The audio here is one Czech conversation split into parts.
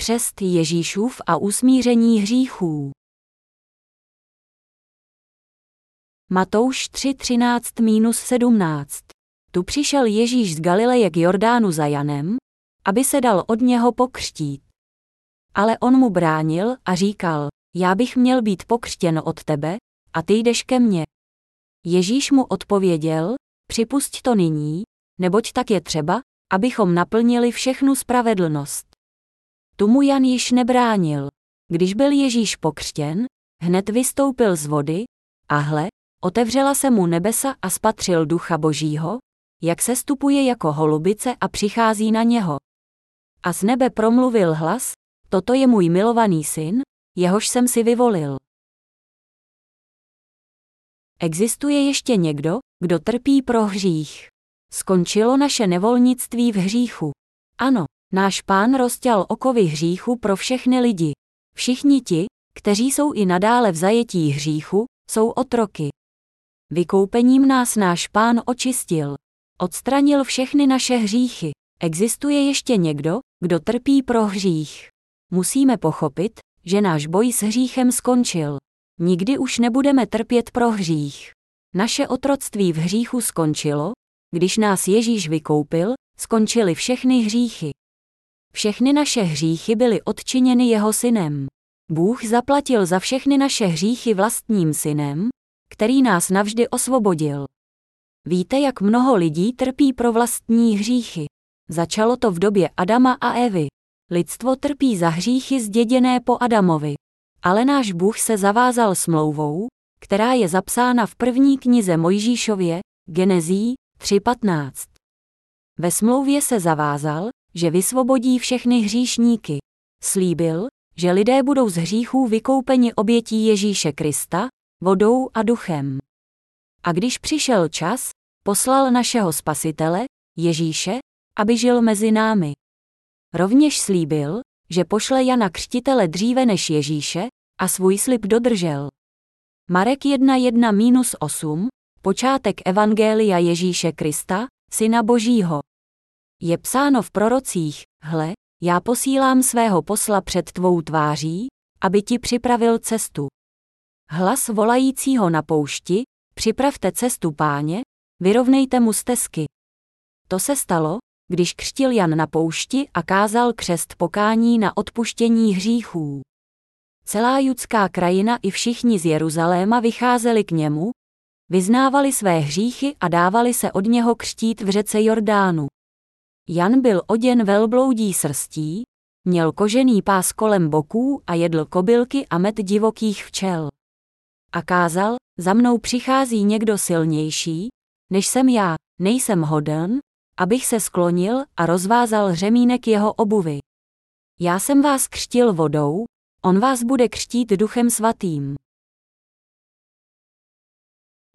Křest Ježíšův a usmíření hříchů. Matouš 3:13-17. Tu přišel Ježíš z Galileje k Jordánu za Janem, aby se dal od něho pokřtít. Ale on mu bránil a říkal: Já bych měl být pokřtěn od tebe, a ty jdeš ke mně. Ježíš mu odpověděl: Připusť to nyní, neboť tak je třeba, abychom naplnili všechnu spravedlnost. Tomu Jan již nebránil. Když byl Ježíš pokřtěn, hned vystoupil z vody, a hle, otevřela se mu nebesa a spatřil Ducha Božího, jak sestupuje jako holubice a přichází na něho. A z nebe promluvil hlas: Toto je můj milovaný syn, jehož jsem si vyvolil. Existuje ještě někdo, kdo trpí pro hřích? Skončilo naše nevolnictví v hříchu. Ano, náš Pán rozťal okovy hříchu pro všechny lidi. Všichni ti, kteří jsou i nadále v zajetí hříchu, jsou otroky. Vykoupením nás náš Pán očistil. Odstranil všechny naše hříchy. Existuje ještě někdo, kdo trpí pro hřích? Musíme pochopit, že náš boj s hříchem skončil. Nikdy už nebudeme trpět pro hřích. Naše otroctví v hříchu skončilo, když nás Ježíš vykoupil, skončily všechny hříchy. Všechny naše hříchy byly odčiněny jeho synem. Bůh zaplatil za všechny naše hříchy vlastním synem, který nás navždy osvobodil. Víte, jak mnoho lidí trpí pro vlastní hříchy. Začalo to v době Adama a Evy. Lidstvo trpí za hříchy zděděné po Adamovi. Ale náš Bůh se zavázal smlouvou, která je zapsána v první knize Mojžíšově, Genezí 3:15. Ve smlouvě se zavázal, že vysvobodí všechny hříšníky. Slíbil, že lidé budou z hříchů vykoupeni obětí Ježíše Krista, vodou a duchem. A když přišel čas, poslal našeho spasitele, Ježíše, aby žil mezi námi. Rovněž slíbil, že pošle Jana Křtitele dříve než Ježíše, a svůj slib dodržel. Marek 1:1-8, počátek Evangelia Ježíše Krista, Syna Božího. Je psáno v prorocích: Hle, já posílám svého posla před tvou tváří, aby ti připravil cestu. Hlas volajícího na poušti: Připravte cestu Páně, vyrovnejte mu stezky. To se stalo, když křtil Jan na poušti a kázal křest pokání na odpuštění hříchů. Celá judská krajina i všichni z Jeruzaléma vycházeli k němu, vyznávali své hříchy a dávali se od něho křtít v řece Jordánu. Jan byl oděn velbloudí srstí, měl kožený pás kolem boků a jedl kobylky a med divokých včel. A kázal: Za mnou přichází někdo silnější, než jsem já, nejsem hoden, abych se sklonil a rozvázal řemínek jeho obuvy. Já jsem vás křtil vodou, on vás bude křtít Duchem Svatým.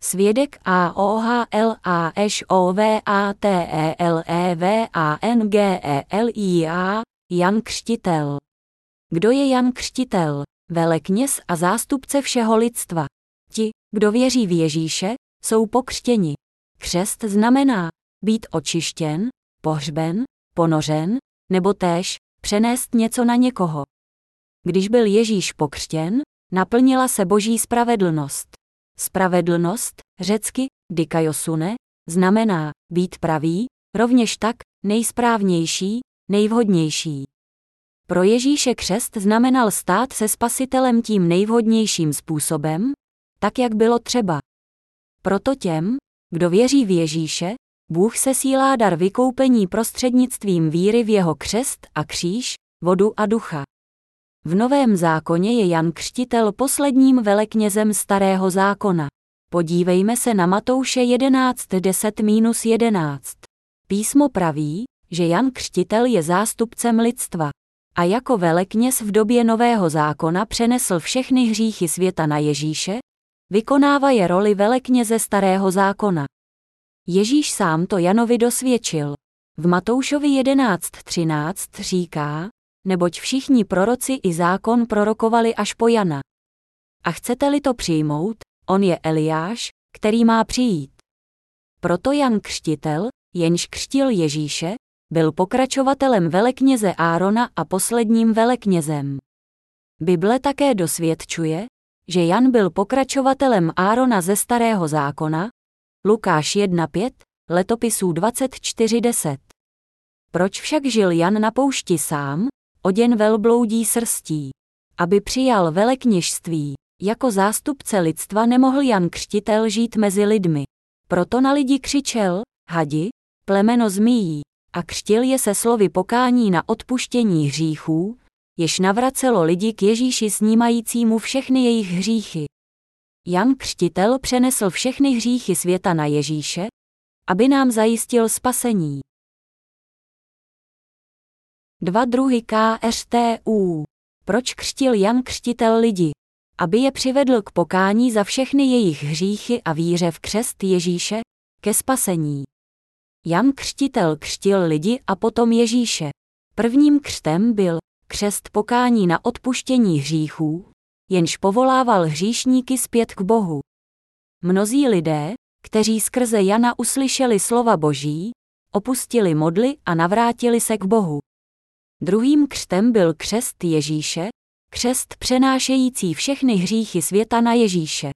Svědek AOHLAŠOVATELEVANGELIA, Jan Křtitel. Kdo je Jan Křtitel? Velekněz a zástupce všeho lidstva. Ti, kdo věří v Ježíše, jsou pokřtěni. Křest znamená být očištěn, pohřben, ponořen, nebo též přenést něco na někoho. Když byl Ježíš pokřtěn, naplnila se Boží spravedlnost. Spravedlnost, řecky dikaiosune, znamená být pravý, rovněž tak nejsprávnější, nejvhodnější. Pro Ježíše křest znamenal stát se Spasitelem tím nejvhodnějším způsobem, tak jak bylo třeba. Proto těm, kdo věří v Ježíše, Bůh sesílá dar vykoupení prostřednictvím víry v jeho křest a kříž, vodu a ducha. V Novém zákoně je Jan Křtitel posledním veleknězem Starého zákona. Podívejme se na Matouše 11:10-11. Písmo praví, že Jan Křtitel je zástupcem lidstva. A jako velekněz v době Nového zákona přenesl všechny hříchy světa na Ježíše, vykonává je roli velekněze Starého zákona. Ježíš sám to Janovi dosvědčil. V Matoušovi 11:13 říká: Neboť všichni proroci i zákon prorokovali až po Jana. A chcete-li to přijmout, on je Eliáš, který má přijít. Proto Jan Křtitel, jenž křtil Ježíše, byl pokračovatelem velekněze Árona a posledním veleknězem. Bible také dosvědčuje, že Jan byl pokračovatelem Árona ze Starého zákona, Lukáš 1.5, Letopisů 24.10. Proč však žil Jan na poušti sám, oděn velbloudí srstí? Aby přijal velekněžství, jako zástupce lidstva nemohl Jan Křtitel žít mezi lidmi. Proto na lidi křičel, hadi, plemeno zmijí, a křtil je se slovy pokání na odpuštění hříchů, jež navracelo lidi k Ježíši snímajícímu všechny jejich hříchy. Jan Křtitel přenesl všechny hříchy světa na Ježíše, aby nám zajistil spasení. Dva druhy křtu. Proč křtil Jan Křtitel lidi? Aby je přivedl k pokání za všechny jejich hříchy a víře v křest Ježíše, ke spasení. Jan Křtitel křtil lidi a potom Ježíše. Prvním křtem byl křest pokání na odpuštění hříchů, jenž povolával hříšníky zpět k Bohu. Mnozí lidé, kteří skrze Jana uslyšeli slova Boží, opustili modly a navrátili se k Bohu. Druhým křtem byl křest Ježíše, křest přenášející všechny hříchy světa na Ježíše.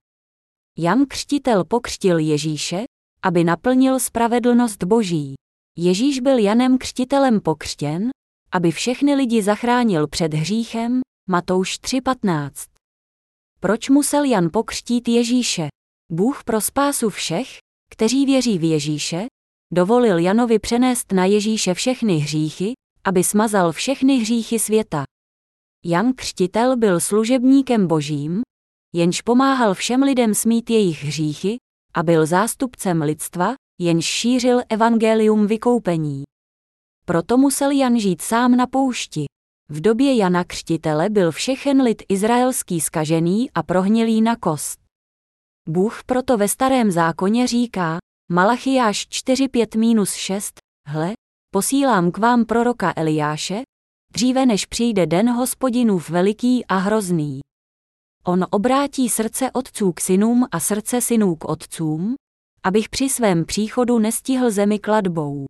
Jan Křtitel pokřtil Ježíše, aby naplnil spravedlnost Boží. Ježíš byl Janem Křtitelem pokřtěn, aby všechny lidi zachránil před hříchem, Matouš 3.15. Proč musel Jan pokřtít Ježíše? Bůh pro spásu všech, kteří věří v Ježíše, dovolil Janovi přenést na Ježíše všechny hříchy, aby smazal všechny hříchy světa. Jan Křtitel byl služebníkem Božím, jenž pomáhal všem lidem smít jejich hříchy a byl zástupcem lidstva, jenž šířil evangelium vykoupení. Proto musel Jan žít sám na poušti. V době Jana Křtitele byl všechen lid izraelský zkažený a prohnilý na kost. Bůh proto ve Starém zákoně říká, Malachiáš 4.5-6, hle, posílám k vám proroka Eliáše, dříve než přijde den Hospodinův veliký a hrozný. On obrátí srdce otců k synům a srdce synů k otcům, abych při svém příchodu nestihl zemi kladbou.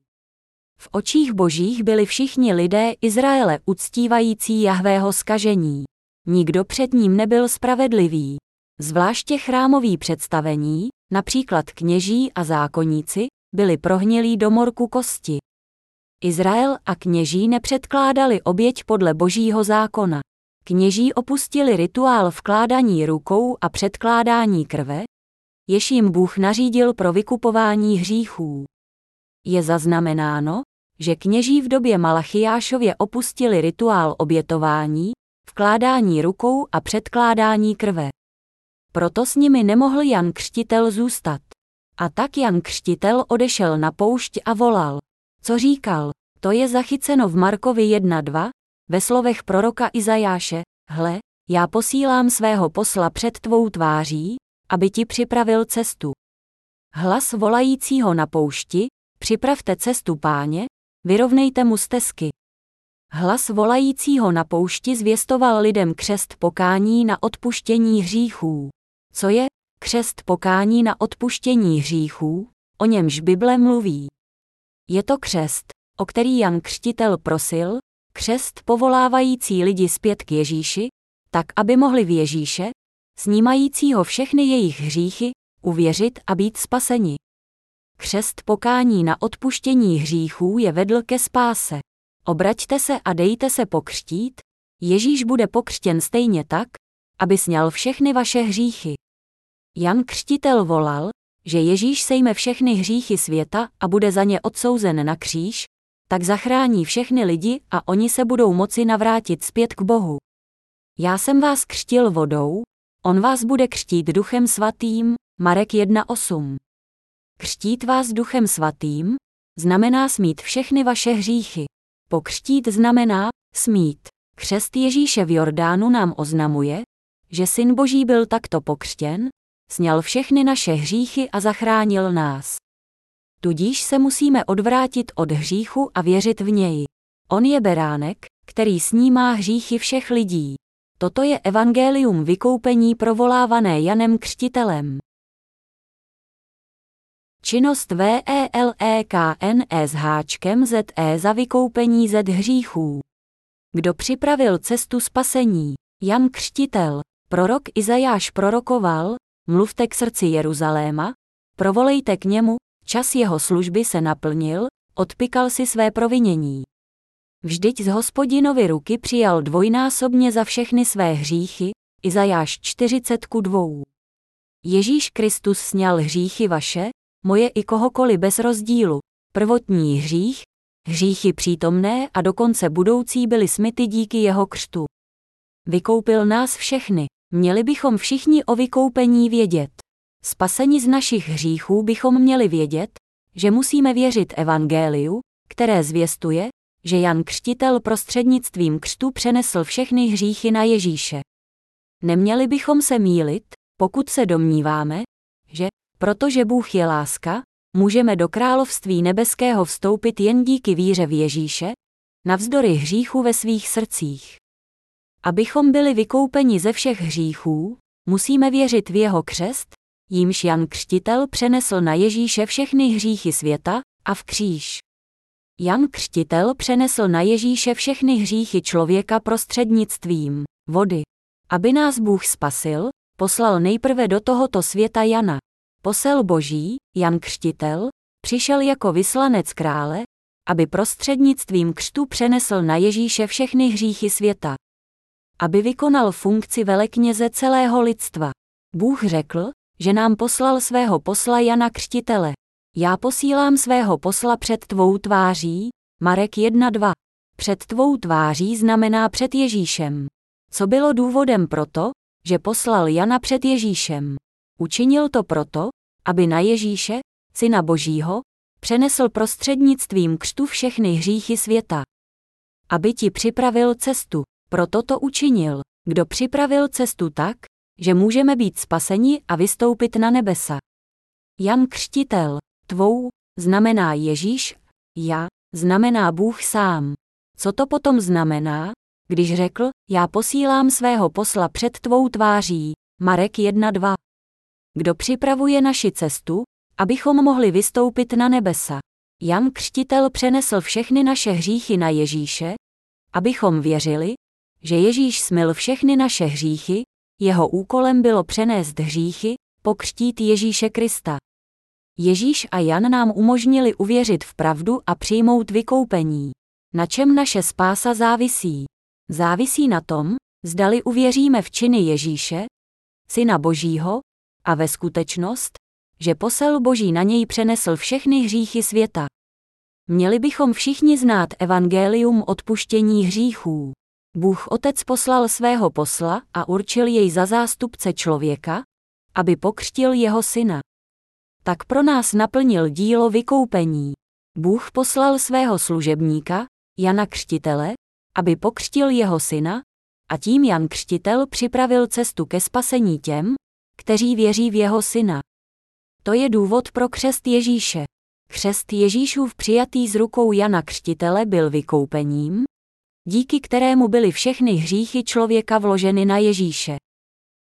V očích Božích byli všichni lidé Izraele uctívající Jahvého zkažení. Nikdo před ním nebyl spravedlivý. Zvláště chrámoví představení, například kněží a zákoníci, byli prohnilí do morku kosti. Izrael a kněží nepředkládali oběť podle Božího zákona. Kněží opustili rituál vkládání rukou a předkládání krve, jež jim Bůh nařídil pro vykupování hříchů. Je zaznamenáno, že kněží v době Malachiášově opustili rituál obětování, vkládání rukou a předkládání krve. Proto s nimi nemohl Jan Křtitel zůstat. A tak Jan Křtitel odešel na poušť a volal. Co říkal? To je zachyceno v Markovi 1.2, ve slovech proroka Izajáše, hle, já posílám svého posla před tvou tváří, aby ti připravil cestu. Hlas volajícího na poušti, připravte cestu Páně, vyrovnejte mu stezky. Hlas volajícího na poušti zvěstoval lidem křest pokání na odpuštění hříchů. Co je křest pokání na odpuštění hříchů, o němž Bible mluví? Je to křest, o který Jan Křtitel prosil, křest povolávající lidi zpět k Ježíši, tak aby mohli v Ježíše, snímajícího všechny jejich hříchy, uvěřit a být spaseni. Křest pokání na odpuštění hříchů je vedl ke spáse. Obraťte se a dejte se pokřtít, Ježíš bude pokřtěn stejně tak, aby sňal všechny vaše hříchy. Jan Křtitel volal, že Ježíš sejme všechny hříchy světa a bude za ně odsouzen na kříž, tak zachrání všechny lidi a oni se budou moci navrátit zpět k Bohu. Já jsem vás křtil vodou, on vás bude křtít Duchem svatým, Marek 1.8. Křtít vás Duchem svatým znamená smít všechny vaše hříchy. Pokřtít znamená smít. Křest Ježíše v Jordánu nám oznamuje, že Syn Boží byl takto pokřtěn, sňal všechny naše hříchy a zachránil nás. Tudíž se musíme odvrátit od hříchu a věřit v něj. On je beránek, který snímá hříchy všech lidí. Toto je evangelium vykoupení provolávané Janem Křtitelem. Činnost velekne s háčkem ze za vykoupení ze hříchů. Kdo připravil cestu spasení? Jan Křtitel. Prorok Izajáš prorokoval, mluvte k srdci Jeruzaléma, provolejte k němu, čas jeho služby se naplnil, odpykal si své provinění. Vždyť z Hospodinovy ruky přijal dvojnásobně za všechny své hříchy, Izajáš 40:2. Ježíš Kristus sňal hříchy vaše, moje i kohokoliv bez rozdílu, prvotní hřích, hříchy přítomné a dokonce budoucí byly smyty díky jeho křtu. Vykoupil nás všechny, měli bychom všichni o vykoupení vědět. Spaseni z našich hříchů bychom měli vědět, že musíme věřit evangeliu, které zvěstuje, že Jan Křtitel prostřednictvím křtu přenesl všechny hříchy na Ježíše. Neměli bychom se mýlit, pokud se domníváme, že, protože Bůh je láska, můžeme do království nebeského vstoupit jen díky víře v Ježíše, navzdory hříchu ve svých srdcích. Abychom byli vykoupeni ze všech hříchů, musíme věřit v jeho křest, jímž Jan Křtitel přenesl na Ježíše všechny hříchy světa, a v kříž. Jan Křtitel přenesl na Ježíše všechny hříchy člověka prostřednictvím vody. Aby nás Bůh spasil, poslal nejprve do tohoto světa Jana. Posel Boží, Jan Křtitel, přišel jako vyslanec krále, aby prostřednictvím křtu přenesl na Ježíše všechny hříchy světa. Aby vykonal funkci velekněze celého lidstva. Bůh řekl, že nám poslal svého posla Jana Křtitele. Já posílám svého posla před tvou tváří, Marek 1:2. Před tvou tváří znamená před Ježíšem. Co bylo důvodem proto, že poslal Jana před Ježíšem? Učinil to proto, aby na Ježíše, Syna Božího, přenesl prostřednictvím křtu všechny hříchy světa. Aby ti připravil cestu. Proto to učinil, kdo připravil cestu tak, že můžeme být spaseni a vystoupit na nebesa. Jan Křtitel, tvou, znamená Ježíš, já, znamená Bůh sám. Co to potom znamená, když řekl, já posílám svého posla před tvou tváří, Marek 1:2. Kdo připravuje naši cestu, abychom mohli vystoupit na nebesa. Jan Křtitel přenesl všechny naše hříchy na Ježíše, abychom věřili, že Ježíš smyl všechny naše hříchy, jeho úkolem bylo přenést hříchy, pokřtít Ježíše Krista. Ježíš a Jan nám umožnili uvěřit v pravdu a přijmout vykoupení. Na čem naše spása závisí? Závisí na tom, zdali uvěříme v činy Ježíše, Syna Božího, a ve skutečnost, že posel Boží na něj přenesl všechny hříchy světa. Měli bychom všichni znát evangelium odpuštění hříchů. Bůh Otec poslal svého posla a určil jej za zástupce člověka, aby pokřtil jeho syna. Tak pro nás naplnil dílo vykoupení. Bůh poslal svého služebníka, Jana Křtitele, aby pokřtil jeho syna, a tím Jan Křtitel připravil cestu ke spasení těm, kteří věří v jeho syna. To je důvod pro křest Ježíše. Křest Ježíšův přijatý z rukou Jana Křtitele byl vykoupením, díky kterému byly všechny hříchy člověka vloženy na Ježíše.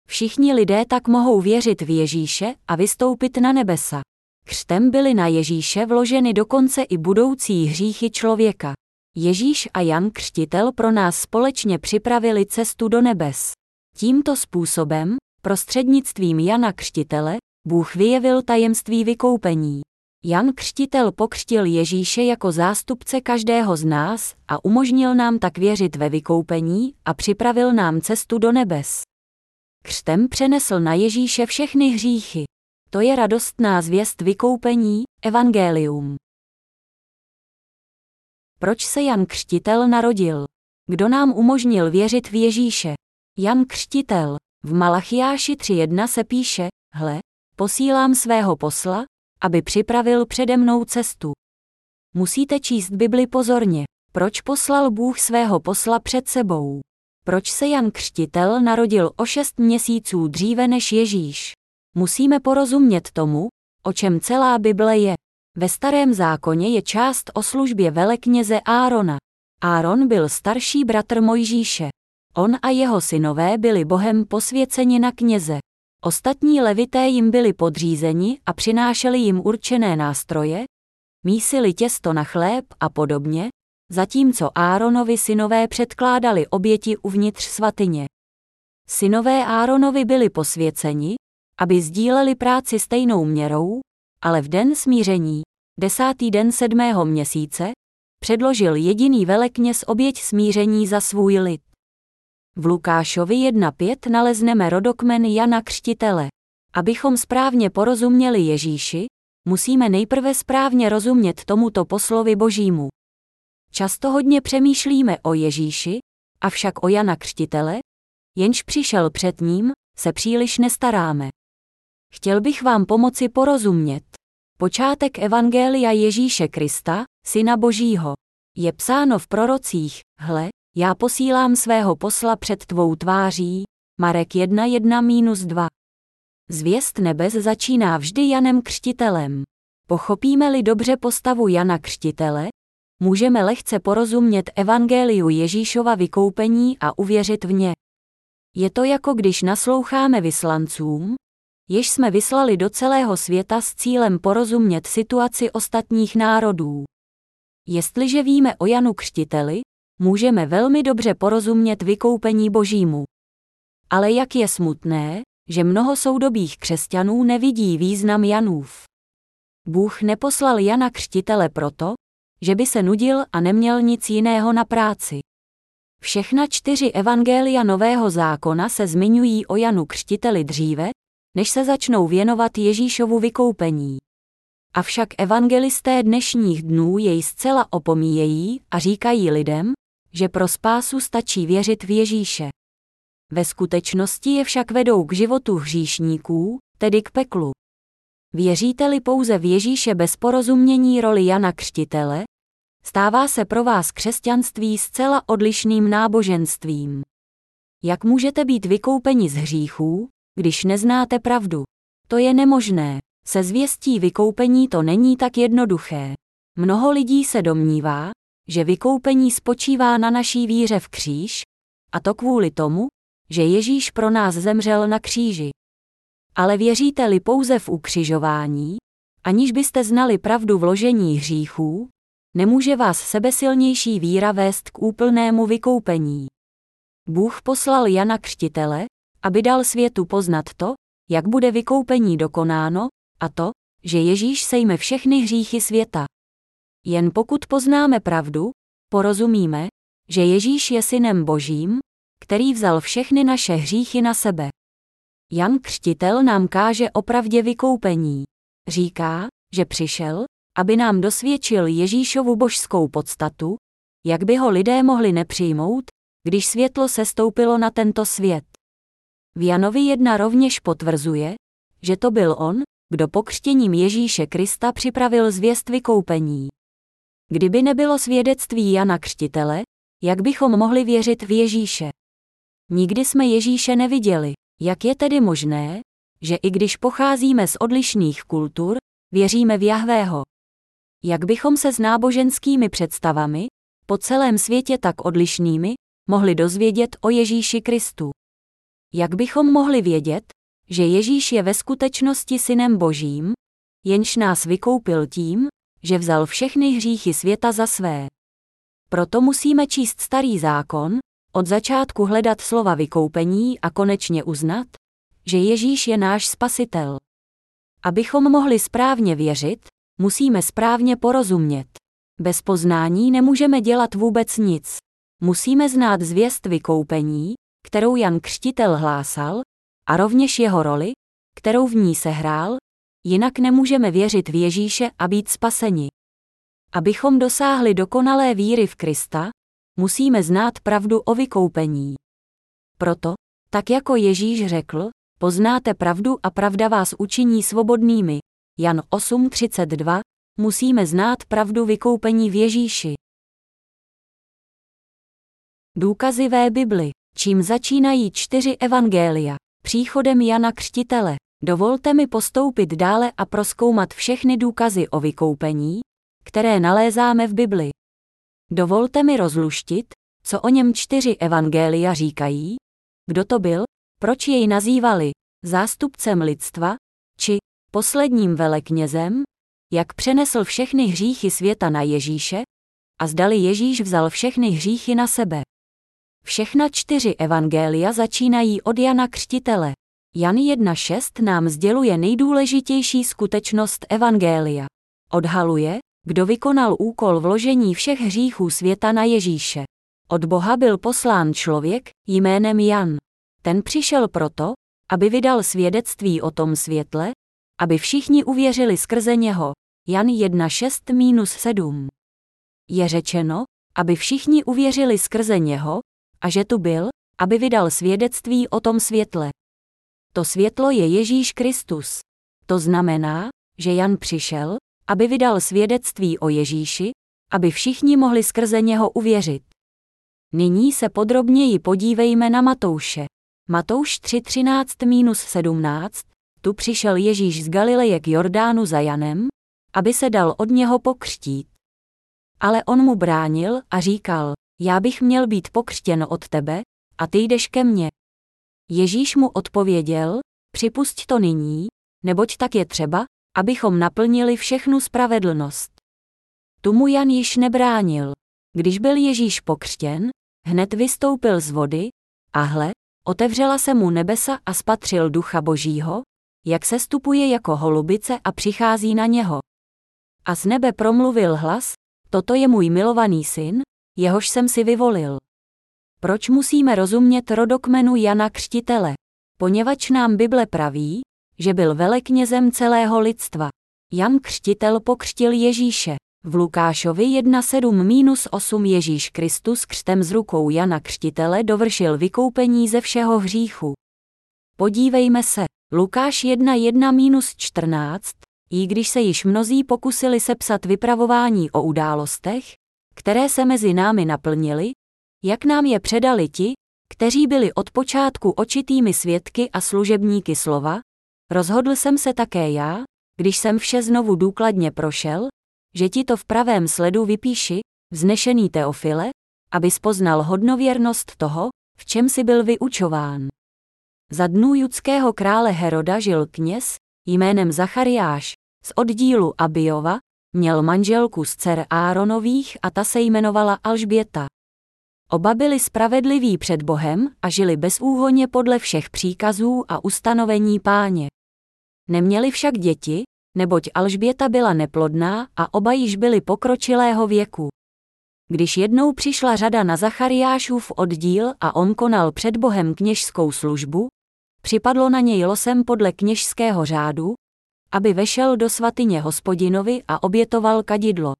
Všichni lidé tak mohou věřit v Ježíše a vystoupit na nebesa. Křtem byly na Ježíše vloženy dokonce i budoucí hříchy člověka. Ježíš a Jan Křtitel pro nás společně připravili cestu do nebes. Tímto způsobem, prostřednictvím Jana Křtitele, Bůh vyjevil tajemství vykoupení. Jan Křtitel pokřtil Ježíše jako zástupce každého z nás a umožnil nám tak věřit ve vykoupení a připravil nám cestu do nebes. Křtem přenesl na Ježíše všechny hříchy. To je radostná zvěst vykoupení, evangelium. Proč se Jan Křtitel narodil? Kdo nám umožnil věřit v Ježíše? Jan Křtitel. V Malachiáši 3:1 se píše, hle, posílám svého posla, aby připravil přede mnou cestu. Musíte číst Bibli pozorně. Proč poslal Bůh svého posla před sebou? Proč se Jan Křtitel narodil o 6 měsíců dříve než Ježíš? Musíme porozumět tomu, o čem celá Bible je. Ve Starém zákoně je část o službě velekněze Árona. Áron byl starší bratr Mojžíše. On a jeho synové byli Bohem posvěceni na kněze. Ostatní levité jim byli podřízeni a přinášeli jim určené nástroje, mísili těsto na chléb a podobně, zatímco Áronovi synové předkládali oběti uvnitř svatyně. Synové Áronovi byli posvěceni, aby sdíleli práci stejnou měrou, ale v den smíření, 10. den 7. měsíce, předložil jediný velekněz oběť smíření za svůj lid. V Lukášovi 1.5 nalezneme rodokmen Jana Křtitele. Abychom správně porozuměli Ježíši, musíme nejprve správně rozumět tomuto poslovi Božímu. Často hodně přemýšlíme o Ježíši, avšak o Jana Křtitele, jenž přišel před ním, se příliš nestaráme. Chtěl bych vám pomoci porozumět. Počátek evangelia Ježíše Krista, Syna Božího. Je psáno v prorocích, hle, já posílám svého posla před tvou tváří, Marek 1:1-2. Zvěst nebes začíná vždy Janem Křtitelem. Pochopíme-li dobře postavu Jana Křtitele, můžeme lehce porozumět evangeliu Ježíšova vykoupení a uvěřit v ně. Je to jako když nasloucháme vyslancům, jež jsme vyslali do celého světa s cílem porozumět situaci ostatních národů. Jestliže víme o Janu Křtiteli, můžeme velmi dobře porozumět vykoupení Božímu. Ale jak je smutné, že mnoho soudobých křesťanů nevidí význam Janův. Bůh neposlal Jana Křtitele proto, že by se nudil a neměl nic jiného na práci. Všechna 4 evangelia Nového zákona se zmiňují o Janu Křtiteli dříve, než se začnou věnovat Ježíšovu vykoupení. Avšak evangelisté dnešních dnů jej zcela opomíjejí a říkají lidem, že pro spásu stačí věřit v Ježíše. Ve skutečnosti je však vedou k životu hříšníků, tedy k peklu. Věříte-li pouze v Ježíše bez porozumění roli Jana Křtitele, stává se pro vás křesťanství zcela odlišným náboženstvím. Jak můžete být vykoupeni z hříchů, když neznáte pravdu? To je nemožné. Se zvěstí vykoupení to není tak jednoduché. Mnoho lidí se domnívá, že vykoupení spočívá na naší víře v kříž, a to kvůli tomu, že Ježíš pro nás zemřel na kříži. Ale věříte-li pouze v ukřižování, aniž byste znali pravdu vložení hříchů, nemůže vás sebesilnější víra vést k úplnému vykoupení. Bůh poslal Jana Křtitele, aby dal světu poznat to, jak bude vykoupení dokonáno, a to, že Ježíš sejme všechny hříchy světa. Jen pokud poznáme pravdu, porozumíme, že Ježíš je Synem Božím, který vzal všechny naše hříchy na sebe. Jan Křtitel nám káže o pravdě vykoupení. Říká, že přišel, aby nám dosvědčil Ježíšovu božskou podstatu, jak by ho lidé mohli nepřijmout, když světlo sestoupilo na tento svět. V Janovi 1 rovněž potvrzuje, že to byl on, kdo pokřtěním Ježíše Krista připravil zvěst vykoupení. Kdyby nebylo svědectví Jana Křtitele, jak bychom mohli věřit v Ježíše? Nikdy jsme Ježíše neviděli. Jak je tedy možné, že i když pocházíme z odlišných kultur, věříme v Jahvého? Jak bychom se s náboženskými představami, po celém světě tak odlišnými, mohli dozvědět o Ježíši Kristu? Jak bychom mohli vědět, že Ježíš je ve skutečnosti Synem Božím, jenž nás vykoupil tím, že vzal všechny hříchy světa za své? Proto musíme číst Starý zákon, od začátku hledat slova vykoupení a konečně uznat, že Ježíš je náš spasitel. Abychom mohli správně věřit, musíme správně porozumět. Bez poznání nemůžeme dělat vůbec nic. Musíme znát zvěst vykoupení, kterou Jan Křtitel hlásal, a rovněž jeho roli, kterou v ní sehrál, jinak nemůžeme věřit v Ježíše a být spaseni. Abychom dosáhli dokonalé víry v Krista, musíme znát pravdu o vykoupení. Proto, tak jako Ježíš řekl, poznáte pravdu a pravda vás učiní svobodnými, Jan 8:32, musíme znát pravdu vykoupení v Ježíši. Důkazy v Bibli. Čím začínají 4 evangelia? Příchodem Jana Křtitele. Dovolte mi postoupit dále a prozkoumat všechny důkazy o vykoupení, které nalézáme v Bibli. Dovolte mi rozluštit, co o něm 4 evangelia říkají, kdo to byl, proč jej nazývali, zástupcem lidstva, či posledním veleknězem, jak přenesl všechny hříchy světa na Ježíše, a zdali Ježíš vzal všechny hříchy na sebe. Všechna čtyři evangelia začínají od Jana Křtitele. Jan 1.6 nám sděluje nejdůležitější skutečnost evangelia. Odhaluje, kdo vykonal úkol vložení všech hříchů světa na Ježíše. Od Boha byl poslán člověk jménem Jan. Ten přišel proto, aby vydal svědectví o tom světle, aby všichni uvěřili skrze něho. Jan 1.6-7. Je řečeno, aby všichni uvěřili skrze něho, a že tu byl, aby vydal svědectví o tom světle. To světlo je Ježíš Kristus. To znamená, že Jan přišel, aby vydal svědectví o Ježíši, aby všichni mohli skrze něho uvěřit. Nyní se podrobněji podívejme na Matouše. Matouš 3.13-17, tu přišel Ježíš z Galileje k Jordánu za Janem, aby se dal od něho pokřtít. Ale on mu bránil a říkal, já bych měl být pokřtěn od tebe, a ty jdeš ke mně. Ježíš mu odpověděl, připusť to nyní, neboť tak je třeba, abychom naplnili všechnu spravedlnost. Tomu Jan již nebránil. Když byl Ježíš pokřtěn, hned vystoupil z vody, a hle, otevřela se mu nebesa a spatřil Ducha Božího, jak sestupuje jako holubice a přichází na něho. A z nebe promluvil hlas, toto je můj milovaný syn, jehož jsem si vyvolil. Proč musíme rozumět rodokmenu Jana Křtitele? Poněvadž nám Bible praví, že byl veleknězem celého lidstva. Jan Křtitel pokřtil Ježíše. V Lukášovi 1.7-8 Ježíš Kristus křtem z rukou Jana Křtitele dovršil vykoupení ze všeho hříchu. Podívejme se, Lukáš 1.1-14, i když se již mnozí pokusili sepsat vypravování o událostech, které se mezi námi naplnily, jak nám je předali ti, kteří byli od počátku očitými svědky a služebníky slova, rozhodl jsem se také já, když jsem vše znovu důkladně prošel, že ti to v pravém sledu vypíši, vznešený Teofile, abys poznal hodnověrnost toho, v čem jsi byl vyučován. Za dnů judského krále Heroda žil kněz jménem Zachariáš, z oddílu Abijova, měl manželku z dcer Áronových a ta se jmenovala Alžběta. Oba byli spravedliví před Bohem a žili bezúhonně podle všech příkazů a ustanovení Páně. Neměli však děti, neboť Alžběta byla neplodná a oba již byli pokročilého věku. Když jednou přišla řada na Zachariášův oddíl a on konal před Bohem kněžskou službu, připadlo na něj losem podle kněžského řádu, aby vešel do svatyně Hospodinovi a obětoval kadidlo.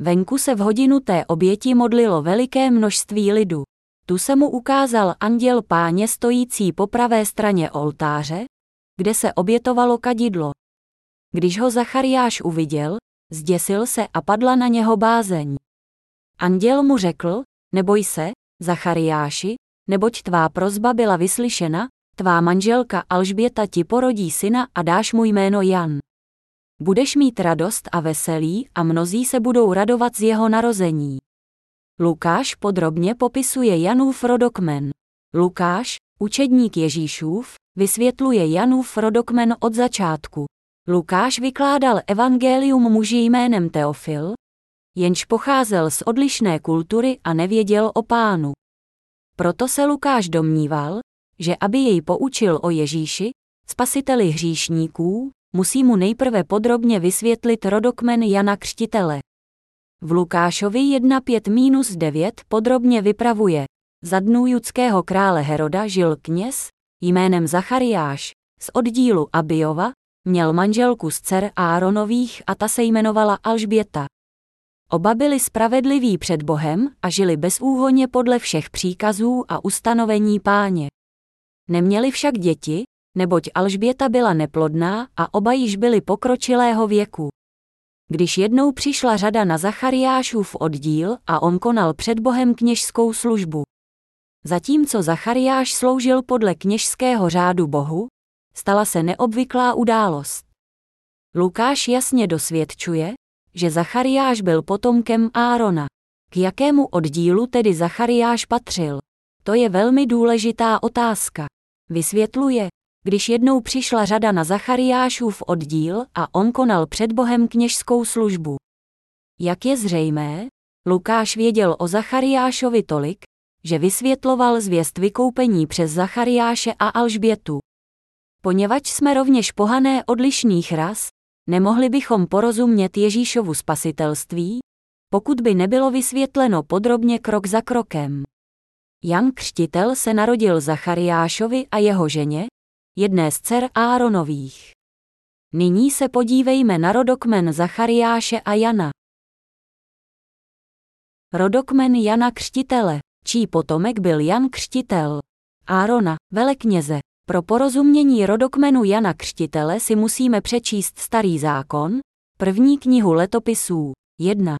Venku se v hodinu té oběti modlilo veliké množství lidu. Tu se mu ukázal anděl Páně stojící po pravé straně oltáře, kde se obětovalo kadidlo. Když ho Zachariáš uviděl, zděsil se a padla na něho bázeň. Anděl mu řekl, neboj se, Zachariáši, neboť tvá prosba byla vyslyšena, tvá manželka Alžběta ti porodí syna a dáš mu jméno Jan. Budeš mít radost a veselí a mnozí se budou radovat z jeho narození. Lukáš podrobně popisuje Janův rodokmen. Lukáš, učedník Ježíšův, vysvětluje Janův rodokmen od začátku. Lukáš vykládal evangelium muži jménem Teofil, jenž pocházel z odlišné kultury a nevěděl o Pánu. Proto se Lukáš domníval, že aby jej poučil o Ježíši, spasiteli hříšníků, musí mu nejprve podrobně vysvětlit rodokmen Jana Křtitele. V Lukášovi 1.5-9 podrobně vypravuje, za dnů judského krále Heroda žil kněz jménem Zachariáš, z oddílu Abijova, měl manželku z dcer Áronových a ta se jmenovala Alžběta. Oba byli spravedliví před Bohem a žili bezúhonně podle všech příkazů a ustanovení Páně. Neměli však děti, neboť Alžběta byla neplodná a oba již byli pokročilého věku. Když jednou přišla řada na Zachariášův oddíl a on konal před Bohem kněžskou službu. Zatímco Zachariáš sloužil podle kněžského řádu Bohu, stala se neobvyklá událost. Lukáš jasně dosvědčuje, že Zachariáš byl potomkem Árona. K jakému oddílu tedy Zachariáš patřil? To je velmi důležitá otázka. Vysvětluje, když jednou přišla řada na Zachariášův oddíl a on konal před Bohem kněžskou službu. Jak je zřejmé, Lukáš věděl o Zachariášovi tolik, že vysvětloval zvěst vykoupení přes Zachariáše a Alžbětu. Poněvadž jsme rovněž pohané odlišných ras, nemohli bychom porozumět Ježíšovu spasitelství, pokud by nebylo vysvětleno podrobně krok za krokem. Jan Křtitel se narodil Zachariášovi a jeho ženě, jedné z dcer Áronových. Nyní se podívejme na rodokmen Zachariáše a Jana. Rodokmen Jana Křtitele, čí potomek byl Jan Křtitel. Árona, velekněze. Pro porozumění rodokmenu Jana Křtitele si musíme přečíst Starý zákon, první knihu letopisů, 1.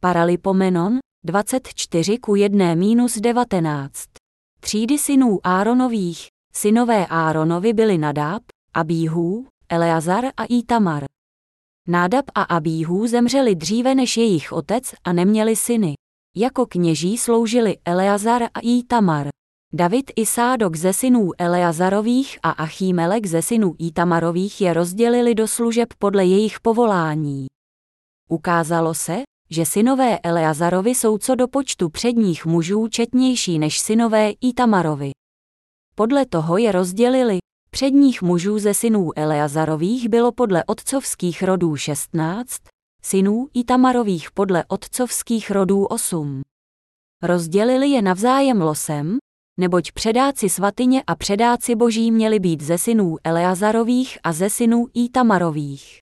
Paralipomenon, 24:1-19. Třídy synů Áronových. Synové Áronovi byli Nádab, Abíhu, Eleazar a Ítamar. Nádab a Abíhu zemřeli dříve než jejich otec a neměli syny. Jako kněží sloužili Eleazar a Ítamar. David i Sádok ze synů Eleazarových a Achímelek ze synů Ítamarových je rozdělili do služeb podle jejich povolání. Ukázalo se, že synové Eleazarovi jsou co do počtu předních mužů četnější než synové Ítamarovi. Podle toho je rozdělili. Předních mužů ze synů Eleazarových bylo podle otcovských rodů 16, synů Ítamarových podle otcovských rodů 8. Rozdělili je navzájem losem, neboť předáci svatyně a předáci boží měli být ze synů Eleazarových a ze synů Ítamarových.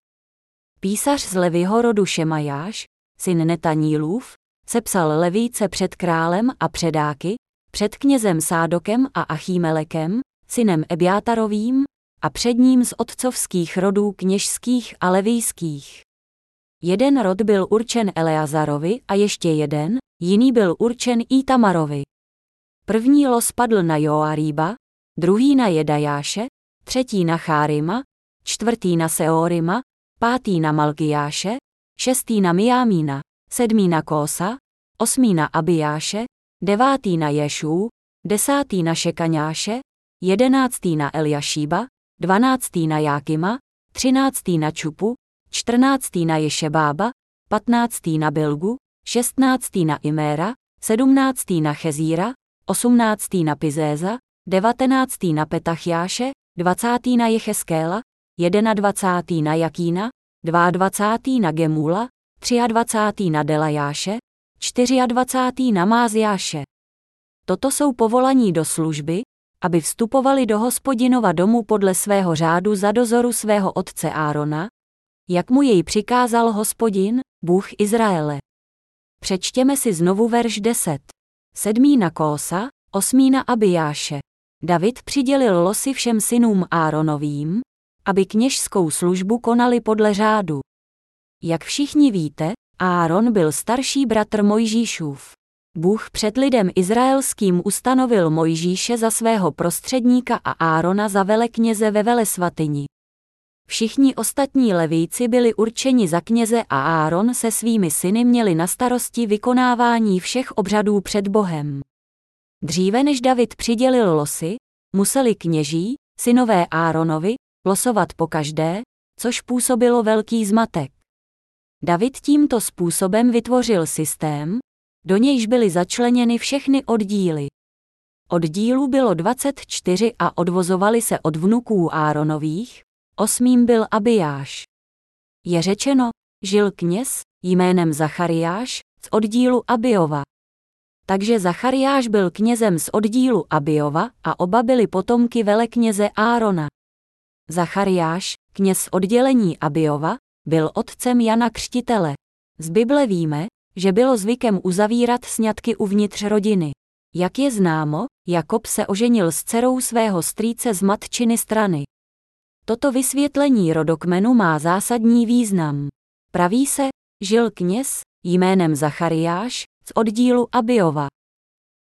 Písař z Leviho rodu Šemajáš, syn Netanílův, sepsal Levíce před králem a předáky, před knězem Sádokem a Achímelekem, synem Ebjátarovým, a před ním z otcovských rodů kněžských a levijských. Jeden rod byl určen Eleazarovi a ještě jeden, jiný byl určen Ítamarovi. První los padl na Joaríba, druhý na Jedajáše, třetí na Chárima, čtvrtý na Seorima, pátý na Malkiáše, šestý na Mijámína, sedmý na Kósa, osmý na Abijáše, devátý na Ješů, desátý na Šekaňáše, 11. na Eliašíba, 12. na Jákima, 13. na Čupu, 14. na Ješebába, 15. na Bilgu, 16. na Iméra, 17. na Chezíra, 18. na Pizéza, 19. na Petachjáše, 20. na Jecheskéla, 21. na Jakína, 22. na Gemula, 23. na Delajáše, 24. na Máziáše. Toto jsou povolaní do služby, aby vstupovali do Hospodinova domu podle svého řádu za dozoru svého otce Árona, jak mu jej přikázal Hospodin, Bůh Izraele. Přečtěme si znovu verš 10. 7. na Kósa, 8. na Abijáše. David přidělil losy všem synům Áronovým, aby kněžskou službu konali podle řádu. Jak všichni víte, Áron byl starší bratr Mojžíšův. Bůh před lidem izraelským ustanovil Mojžíše za svého prostředníka a Árona za velekněze ve velesvatyni. Všichni ostatní levíci byli určeni za kněze a Áron se svými syny měli na starosti vykonávání všech obřadů před Bohem. Dříve než David přidělil losy, museli kněží, synové Áronovi, losovat po každé, což působilo velký zmatek. David tímto způsobem vytvořil systém, do nějž byly začleněny všechny oddíly. Oddílů bylo 24 a odvozovali se od vnuků Áronových, 8. byl Abijáš. Je řečeno, žil kněz jménem Zachariáš z oddílu Abijova. Takže Zachariáš byl knězem z oddílu Abijova a oba byli potomky velekněze Árona. Zachariáš, kněz z oddělení Abijova, byl otcem Jana Křtitele. Z Bible víme, že bylo zvykem uzavírat sňatky uvnitř rodiny. Jak je známo, Jakob se oženil s dcerou svého strýce z matčiny strany. Toto vysvětlení rodokmenu má zásadní význam. Praví se, žil kněz jménem Zachariáš z oddílu Abijova.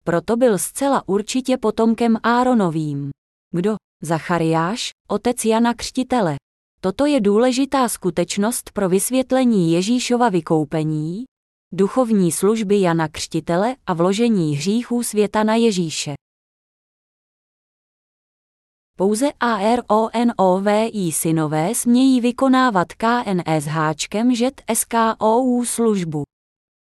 Proto byl zcela určitě potomkem Áronovým. Kdo? Zachariáš, otec Jana Křtitele. Toto je důležitá skutečnost pro vysvětlení Ježíšova vykoupení, duchovní služby Jana Křtitele a vložení hříchů světa na Ježíše. Pouze Áronovi synové smějí vykonávat KNSH/žet SKOU službu.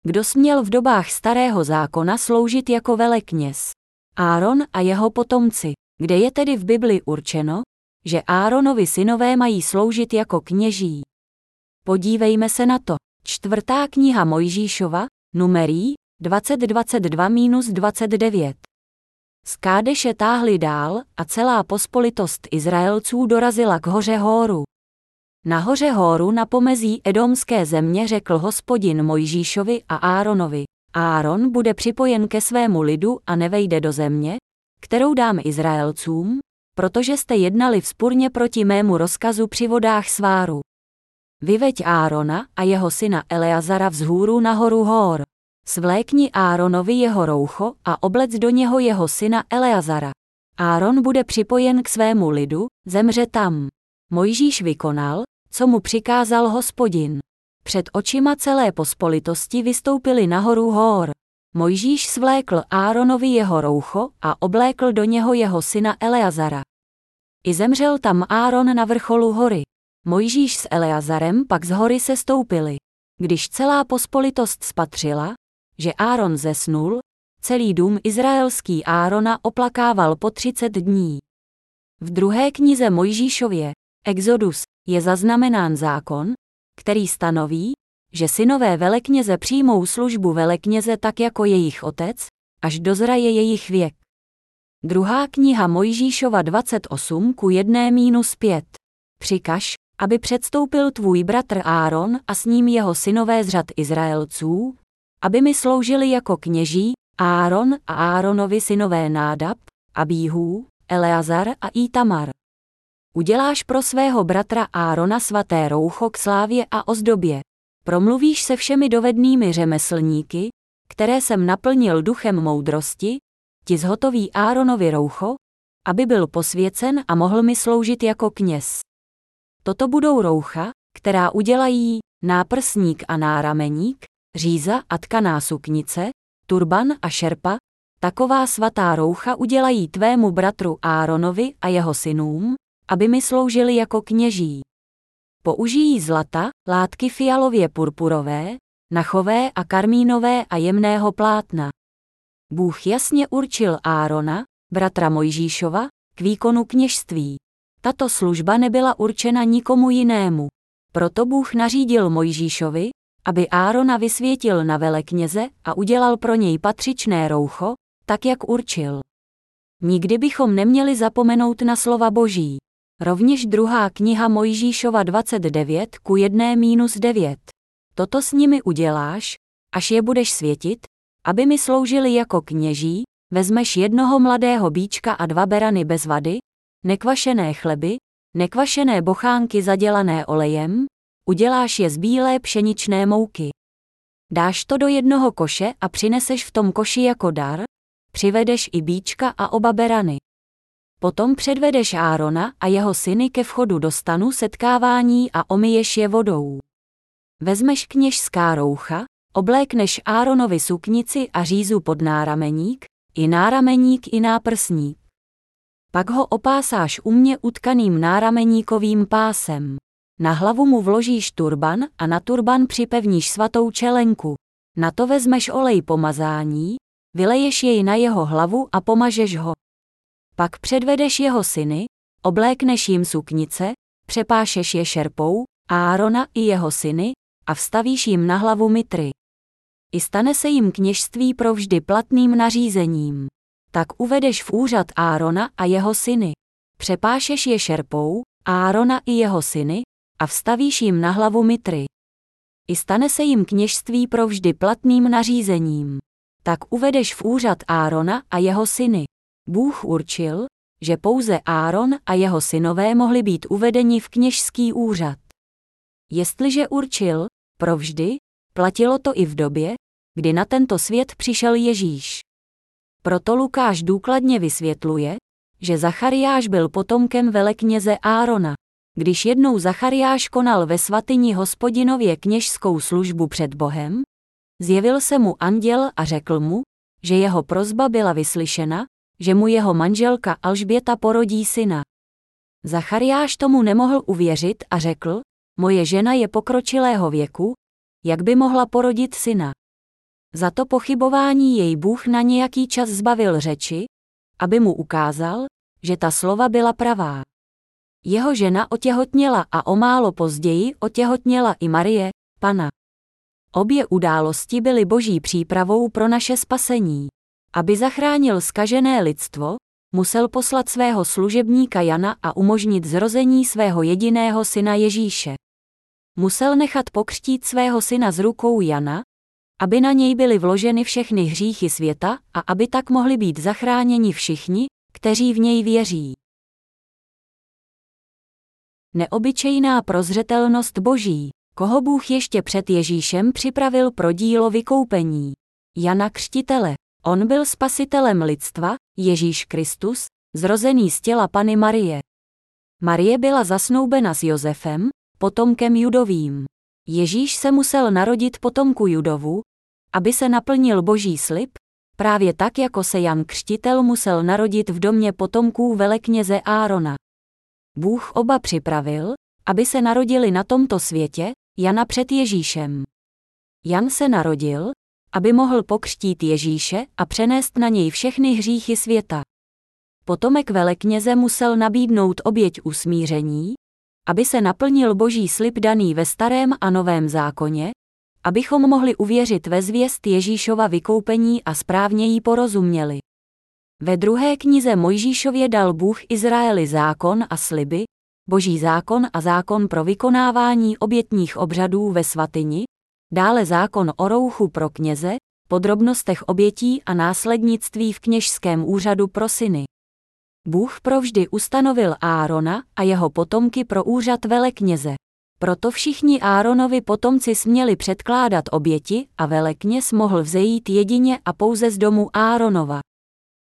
Kdo směl v dobách starého zákona sloužit jako velekněz? Áron a jeho potomci, kde je tedy v Bibli určeno, že Áronovi synové mají sloužit jako kněží. Podívejme se na to. Čtvrtá kniha Mojžíšova, Numerí, 20:22-29. Z Kádeše táhli dál a celá pospolitost Izraelců dorazila k hoře Hóru. Na hoře Hóru na pomezí edomské země řekl Hospodin Mojžíšovi a Áronovi: Áron bude připojen ke svému lidu a nevejde do země, kterou dám Izraelcům, protože jste jednali vzpurně proti mému rozkazu při vodách sváru. Vyveď Árona a jeho syna Eleazara vzhůru na horu Hór. Svlékni Áronovi jeho roucho a oblec do něho jeho syna Eleazara. Áron bude připojen k svému lidu, zemře tam. Mojžíš vykonal, co mu přikázal Hospodin. Před očima celé pospolitosti vystoupili na horu Hór. Mojžíš svlékl Áronovi jeho roucho a oblékl do něho jeho syna Eleazara. I zemřel tam Áron na vrcholu hory. Mojžíš s Eleazarem pak z hory sestoupili. Když celá pospolitost spatřila, že Áron zesnul, celý dům izraelský Árona oplakával po 30 dní. V druhé knize Mojžíšově, Exodus, je zaznamenán zákon, který stanoví, že synové velekněze přijmou službu velekněze tak jako jejich otec, až dozraje jejich věk. Druhá kniha Mojžíšova 28:1-5. Přikaž, aby předstoupil tvůj bratr Áron a s ním jeho synové z řad Izraelců, aby mi sloužili jako kněží, Áron a Áronovi synové Nádab, Abíhu, Eleazar a Ítamar. Uděláš pro svého bratra Árona svaté roucho k slávě a ozdobě. Promluvíš se všemi dovednými řemeslníky, které jsem naplnil duchem moudrosti, ti zhotoví Áronovi roucho, aby byl posvěcen a mohl mi sloužit jako kněz. Toto budou roucha, která udělají náprsník a nárameník, říza a tkaná suknice, turban a šerpa, taková svatá roucha udělají tvému bratru Áronovi a jeho synům, aby mi sloužili jako kněží. Použijí zlata, látky fialově purpurové, nachové a karmínové a jemného plátna. Bůh jasně určil Árona, bratra Mojžíšova, k výkonu kněžství. Tato služba nebyla určena nikomu jinému. Proto Bůh nařídil Mojžíšovi, aby Árona vysvětil na velekněze a udělal pro něj patřičné roucho, tak jak určil. Nikdy bychom neměli zapomenout na slova Boží. Rovněž druhá kniha Mojžíšova 29:1-9. Toto s nimi uděláš, až je budeš světit, aby mi sloužili jako kněží, vezmeš jednoho mladého býčka a 2 berany bez vady, nekvašené chleby, nekvašené bochánky zadělané olejem, uděláš je z bílé pšeničné mouky. Dáš to do jednoho koše a přineseš v tom koši jako dar, přivedeš i býčka a 2 berany. Potom předvedeš Árona a jeho syny ke vchodu do stanu setkávání a omyješ je vodou. Vezmeš kněžská roucha, oblékneš Áronovi suknici a řízu pod nárameník i náprsník. Pak ho opásáš umně utkaným nárameníkovým pásem. Na hlavu mu vložíš turban a na turban připevníš svatou čelenku. Na to vezmeš olej pomazání, vyleješ jej na jeho hlavu a pomažeš ho. Pak předvedeš jeho syny, oblékneš jim suknice, přepášeš je šerpou, Árona i jeho syny, a vstavíš jim na hlavu mitry. I stane se jim kněžství provždy platným nařízením. Tak uvedeš v úřad Árona a jeho syny. Přepášeš je šerpou, Árona i jeho syny, a vstavíš jim na hlavu mitry. I stane se jim kněžství provždy platným nařízením. Tak uvedeš v úřad Árona a jeho syny. Bůh určil, že pouze Áron a jeho synové mohli být uvedeni v kněžský úřad. Jestliže určil, provždy, platilo to i v době, kdy na tento svět přišel Ježíš. Proto Lukáš důkladně vysvětluje, že Zachariáš byl potomkem velekněze Árona. Když jednou Zachariáš konal ve svatyni Hospodinově kněžskou službu před Bohem, zjevil se mu anděl a řekl mu, že jeho prosba byla vyslyšena, že mu jeho manželka Alžběta porodí syna. Zachariáš tomu nemohl uvěřit a řekl, moje žena je pokročilého věku, jak by mohla porodit syna. Za to pochybování jej Bůh na nějaký čas zbavil řeči, aby mu ukázal, že ta slova byla pravá. Jeho žena otěhotněla a o málo později otěhotněla i Marie, Pana. Obě události byly boží přípravou pro naše spasení. Aby zachránil zkažené lidstvo, musel poslat svého služebníka Jana a umožnit zrození svého jediného syna Ježíše. Musel nechat pokřtít svého syna z rukou Jana, aby na něj byly vloženy všechny hříchy světa a aby tak mohli být zachráněni všichni, kteří v něj věří. Neobyčejná prozřetelnost Boží, koho Bůh ještě před Ježíšem připravil pro dílo vykoupení. Jana Křtitele. On byl spasitelem lidstva, Ježíš Kristus, zrozený z těla Panny Marie. Marie byla zasnoubena s Josefem, potomkem Judovým. Ježíš se musel narodit potomku Judovu, aby se naplnil Boží slib, právě tak jako se Jan Křtitel musel narodit v domě potomků velekněze Árona. Bůh oba připravil, aby se narodili na tomto světě, Jana před Ježíšem. Jan se narodil, aby mohl pokřtít Ježíše a přenést na něj všechny hříchy světa. Potomek velekněze musel nabídnout oběť usmíření, aby se naplnil Boží slib daný ve Starém a Novém zákoně, abychom mohli uvěřit ve zvěst Ježíšova vykoupení a správně jí porozuměli. Ve druhé knize Mojžíšově dal Bůh Izraeli zákon a sliby, Boží zákon a zákon pro vykonávání obětních obřadů ve svatyni, dále zákon o rouchu pro kněze, podrobnostech obětí a následnictví v kněžském úřadu pro syny. Bůh provždy ustanovil Árona a jeho potomky pro úřad velekněze. Proto všichni Áronovi potomci směli předkládat oběti a velekněz mohl vzejít jedině a pouze z domu Áronova.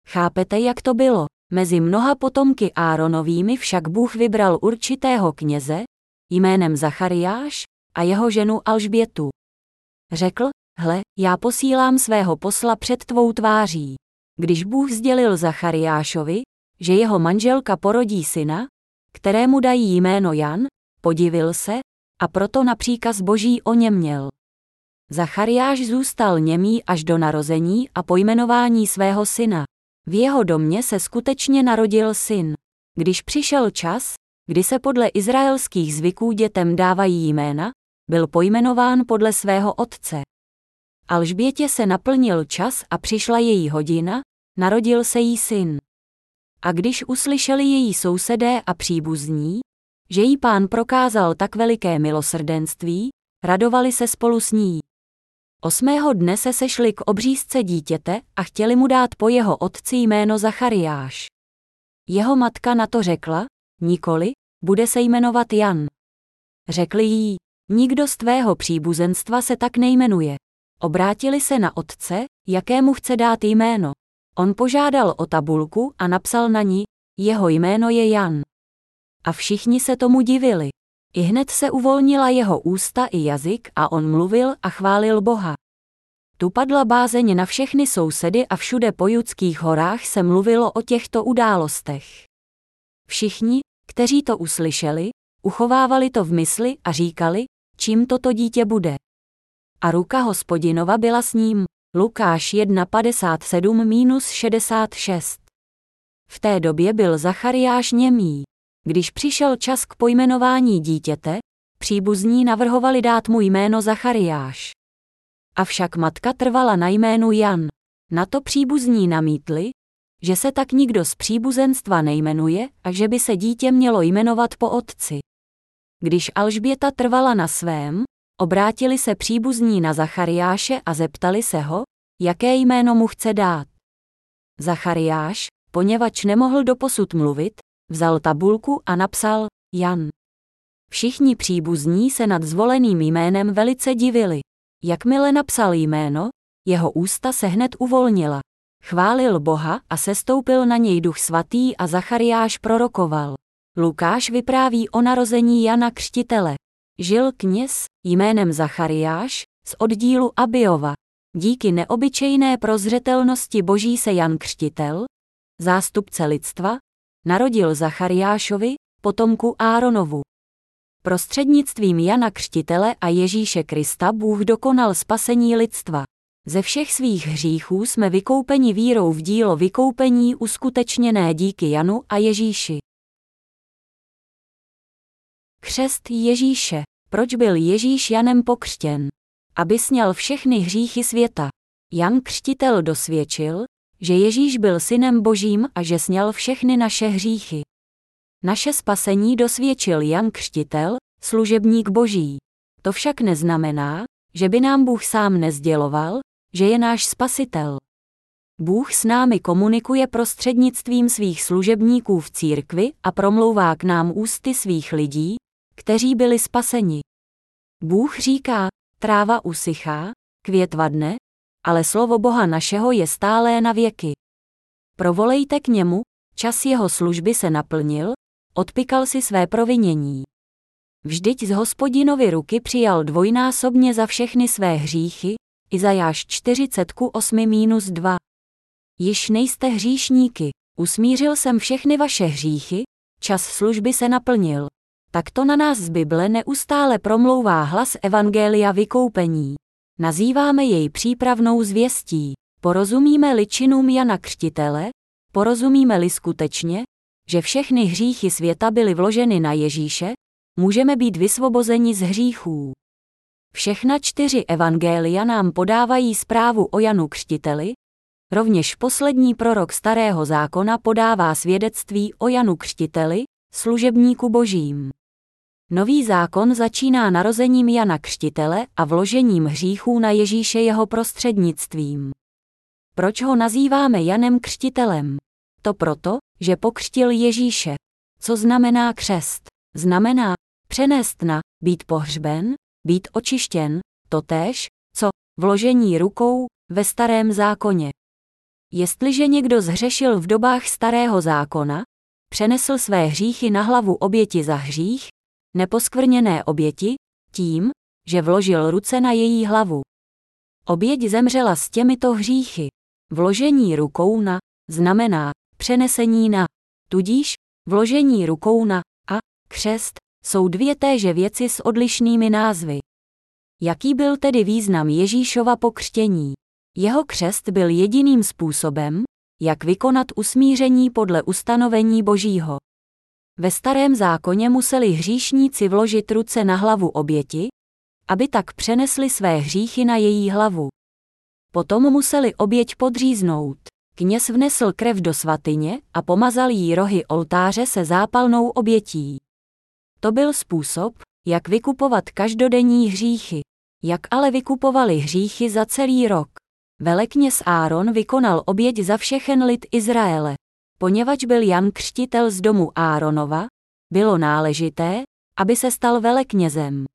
Chápete, jak to bylo? Mezi mnoha potomky Áronovými však Bůh vybral určitého kněze, jménem Zachariáš, a jeho ženu Alžbětu. Řekl, hle, já posílám svého posla před tvou tváří. Když Bůh sdělil Zachariášovi, že jeho manželka porodí syna, kterému dají jméno Jan, podivil se a proto na příkaz Boží oněměl. Zachariáš zůstal němý až do narození a pojmenování svého syna. V jeho domě se skutečně narodil syn. Když přišel čas, kdy se podle izraelských zvyků dětem dávají jména, byl pojmenován podle svého otce. Alžbětě se naplnil čas a přišla její hodina, narodil se jí syn. A když uslyšeli její sousedé a příbuzní, že jí Pán prokázal tak veliké milosrdenství, radovali se spolu s ní. 8. dne se sešli k obřízce dítěte a chtěli mu dát po jeho otci jméno Zachariáš. Jeho matka na to řekla, nikoli, bude se jmenovat Jan. Řekli jí, nikdo z tvého příbuzenstva se tak nejmenuje. Obrátili se na otce, jakému chce dát jméno. On požádal o tabulku a napsal na ní, jeho jméno je Jan. A všichni se tomu divili. Ihned se uvolnila jeho ústa i jazyk a on mluvil a chválil Boha. Tu padla bázeň na všechny sousedy a všude po judských horách se mluvilo o těchto událostech. Všichni, kteří to uslyšeli, uchovávali to v mysli a říkali, čím toto dítě bude. A ruka Hospodinova byla s ním. Lukáš 1:57–66. V té době byl Zachariáš němý. Když přišel čas k pojmenování dítěte, příbuzní navrhovali dát mu jméno Zachariáš. Avšak matka trvala na jménu Jan. Na to příbuzní namítli, že se tak nikdo z příbuzenstva nejmenuje a že by se dítě mělo jmenovat po otci. Když Alžběta trvala na svém, obrátili se příbuzní na Zachariáše a zeptali se ho, jaké jméno mu chce dát. Zachariáš, poněvadž nemohl doposud mluvit, vzal tabulku a napsal Jan. Všichni příbuzní se nad zvoleným jménem velice divili. Jakmile napsal jméno, jeho ústa se hned uvolnila. Chválil Boha a sestoupil na něj Duch Svatý a Zachariáš prorokoval. Lukáš vypráví o narození Jana Křtitele. Žil kněz jménem Zachariáš z oddílu Abijova. Díky neobyčejné prozřetelnosti Boží se Jan Křtitel, zástupce lidstva, narodil Zachariášovi, potomku Áronovu. Prostřednictvím Jana Křtitele a Ježíše Krista Bůh dokonal spasení lidstva. Ze všech svých hříchů jsme vykoupeni vírou v dílo vykoupení uskutečněné díky Janu a Ježíši. Křest Ježíše. Proč byl Ježíš Janem pokřtěn? Aby sněl všechny hříchy světa. Jan Křtitel dosvědčil, že Ježíš byl synem Božím a že sněl všechny naše hříchy. Naše spasení dosvědčil Jan Křtitel, služebník Boží. To však neznamená, že by nám Bůh sám nezděloval, že je náš spasitel. Bůh s námi komunikuje prostřednictvím svých služebníků v církvi a promlouvá k nám ústy svých lidí, kteří byli spaseni. Bůh říká, tráva usychá, květ vadne, ale slovo Boha našeho je stálé na věky. Provolejte k němu, čas jeho služby se naplnil, odpykal si své provinění. Vždyť z Hospodinovy ruky přijal dvojnásobně za všechny své hříchy, Izajáš 40:8-2. Již nejste hříšníky, usmířil jsem všechny vaše hříchy, čas služby se naplnil. Takto na nás z Bible neustále promlouvá hlas evangelia vykoupení. Nazýváme jej přípravnou zvěstí. Porozumíme-li činům Jana Křtitele, porozumíme-li skutečně, že všechny hříchy světa byly vloženy na Ježíše, můžeme být vysvobozeni z hříchů. Všechna 4 evangelia nám podávají zprávu o Janu Křtiteli, rovněž poslední prorok Starého zákona podává svědectví o Janu Křtiteli, služebníku Božím. Nový zákon začíná narozením Jana Křtitele a vložením hříchů na Ježíše jeho prostřednictvím. Proč ho nazýváme Janem Křtitelem? To proto, že pokřtil Ježíše. Co znamená křest? Znamená přenést na, být pohřben, být očištěn, totéž, co vložení rukou ve Starém zákoně. Jestliže někdo zhřešil v dobách Starého zákona, přenesl své hříchy na hlavu oběti za hřích, neposkvrněné oběti, tím, že vložil ruce na její hlavu. Oběť zemřela s těmito hříchy. Vložení rukou na znamená přenesení na, tudíž vložení rukou na a křest jsou dvě téže věci s odlišnými názvy. Jaký byl tedy význam Ježíšova pokřtění? Jeho křest byl jediným způsobem, jak vykonat usmíření podle ustanovení Božího. Ve Starém zákoně museli hříšníci vložit ruce na hlavu oběti, aby tak přenesli své hříchy na její hlavu. Potom museli oběť podříznout. Kněz vnesl krev do svatyně a pomazal jí rohy oltáře se zápalnou obětí. To byl způsob, jak vykupovat každodenní hříchy. Jak ale vykupovali hříchy za celý rok? Velekněz Áron vykonal oběť za všechen lid Izraele. Poněvadž byl Jan Křtitel z domu Áronova, bylo náležité, aby se stal veleknězem.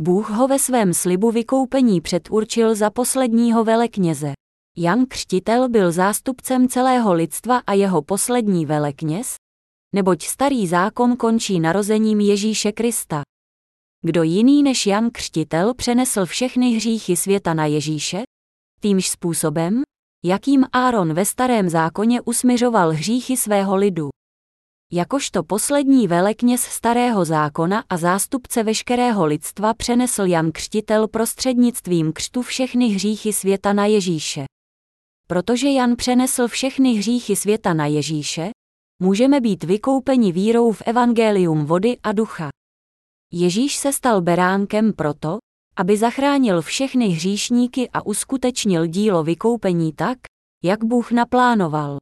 Bůh ho ve svém slibu vykoupení předurčil za posledního velekněze. Jan Křtitel byl zástupcem celého lidstva a jeho poslední velekněz, neboť Starý zákon končí narozením Ježíše Krista. Kdo jiný než Jan Křtitel přenesl všechny hříchy světa na Ježíše? Týmž způsobem, jakým Áron ve Starém zákoně usmiřoval hříchy svého lidu. Jakožto poslední velekněz Starého zákona a zástupce veškerého lidstva přenesl Jan Křtitel prostřednictvím křtu všechny hříchy světa na Ježíše. Protože Jan přenesl všechny hříchy světa na Ježíše, můžeme být vykoupeni vírou v evangelium vody a ducha. Ježíš se stal beránkem proto, aby zachránil všechny hříšníky a uskutečnil dílo vykoupení tak, jak Bůh naplánoval.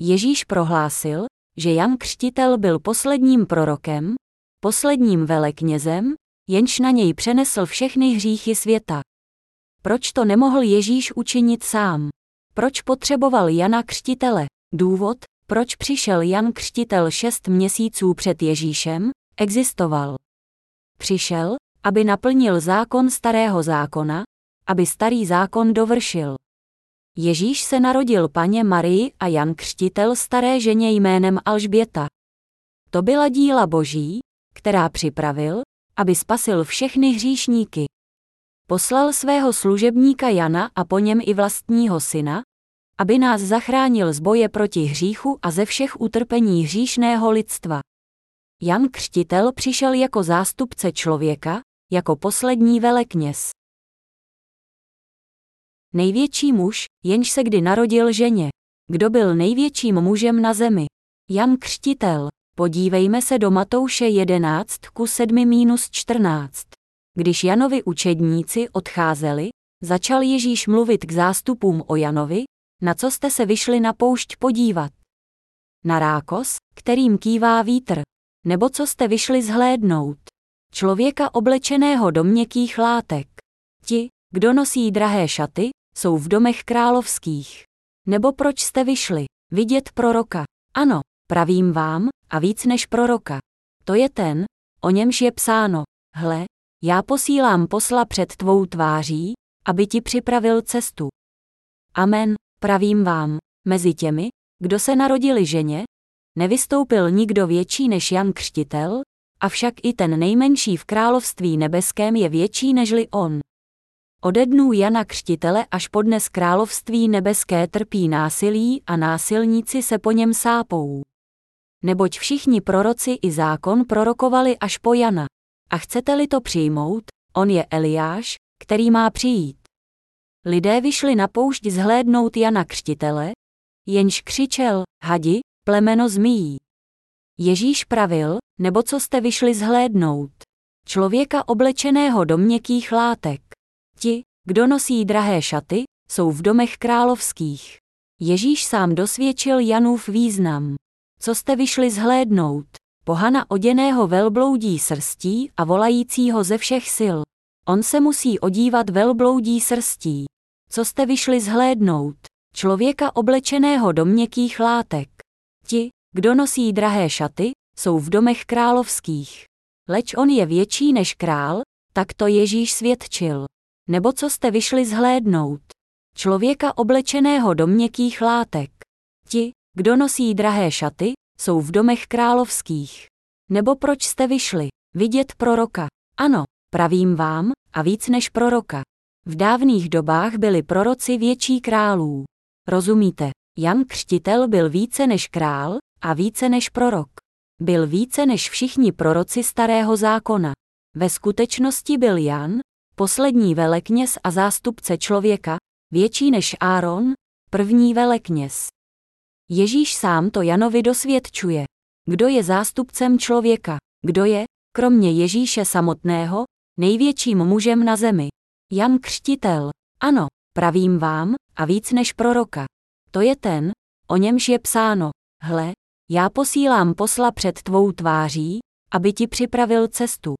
Ježíš prohlásil, že Jan Křtitel byl posledním prorokem, posledním veleknězem, jenž na něj přenesl všechny hříchy světa. Proč to nemohl Ježíš učinit sám? Proč potřeboval Jana Křtitele? Důvod, proč přišel Jan Křtitel 6 měsíců před Ježíšem, existoval. Přišel, aby naplnil zákon Starého zákona, aby Starý zákon dovršil. Ježíš se narodil paně Marii a Jan Křtitel staré ženě jménem Alžběta. To byla díla Boží, která připravil, aby spasil všechny hříšníky. Poslal svého služebníka Jana a po něm i vlastního syna, aby nás zachránil z boje proti hříchu a ze všech utrpení hříšného lidstva. Jan Křtitel přišel jako zástupce člověka, jako poslední velekněz. Největší muž, jenž se kdy narodil ženě. Kdo byl největším mužem na zemi? Jan Křtitel. Podívejme se do Matouše 11:7-14. Když Janovi učedníci odcházeli, začal Ježíš mluvit k zástupům o Janovi, na co jste se vyšli na poušť podívat. Na rákos, kterým kývá vítr, nebo co jste vyšli zhlédnout. Člověka oblečeného do měkkých látek. Ti, kdo nosí drahé šaty, jsou v domech královských. Nebo proč jste vyšli? Vidět proroka. Ano, pravím vám, a víc než proroka. To je ten, o němž je psáno. Hle, já posílám posla před tvou tváří, aby ti připravil cestu. Amen, pravím vám, mezi těmi, kdo se narodili ženě, nevystoupil nikdo větší než Jan Křtitel, avšak i ten nejmenší v království nebeském je větší nežli on. Ode dnů Jana Křtitele až po dnes království nebeské trpí násilí a násilníci se po něm sápou. Neboť všichni proroci i zákon prorokovali až po Jana. A chcete-li to přijmout, on je Eliáš, který má přijít. Lidé vyšli na poušť zhlédnout Jana Křtitele, jenž křičel, hadi, plemeno zmijí. Ježíš pravil, nebo co jste vyšli zhlédnout? Člověka oblečeného do měkkých látek. Ti, kdo nosí drahé šaty, jsou v domech královských. Ježíš sám dosvědčil Janův význam. Co jste vyšli zhlédnout? Pohana oděného velbloudí srstí a volajícího ze všech sil. On se musí odívat velbloudí srstí. Co jste vyšli zhlédnout? Člověka oblečeného do měkkých látek. Ti, kdo nosí drahé šaty, jsou v domech královských. Leč on je větší než král, tak to Ježíš svědčil. Nebo co jste vyšli zhlédnout? Člověka oblečeného do měkkých látek. Ti, kdo nosí drahé šaty, jsou v domech královských. Nebo proč jste vyšli? Vidět proroka. Ano, pravím vám, a víc než proroka. V dávných dobách byli proroci větší králů. Rozumíte, Jan Křtitel byl více než král a více než prorok. Byl více než všichni proroci starého zákona. Ve skutečnosti byl Jan, poslední velekněz a zástupce člověka, větší než Áron, první velekněz. Ježíš sám to Janovi dosvědčuje. Kdo je zástupcem člověka? Kdo je, kromě Ježíše samotného, největším mužem na zemi? Jan Křtitel. Ano, pravím vám, a víc než proroka. To je ten, o němž je psáno. Hle, já posílám posla před tvou tváří, aby ti připravil cestu.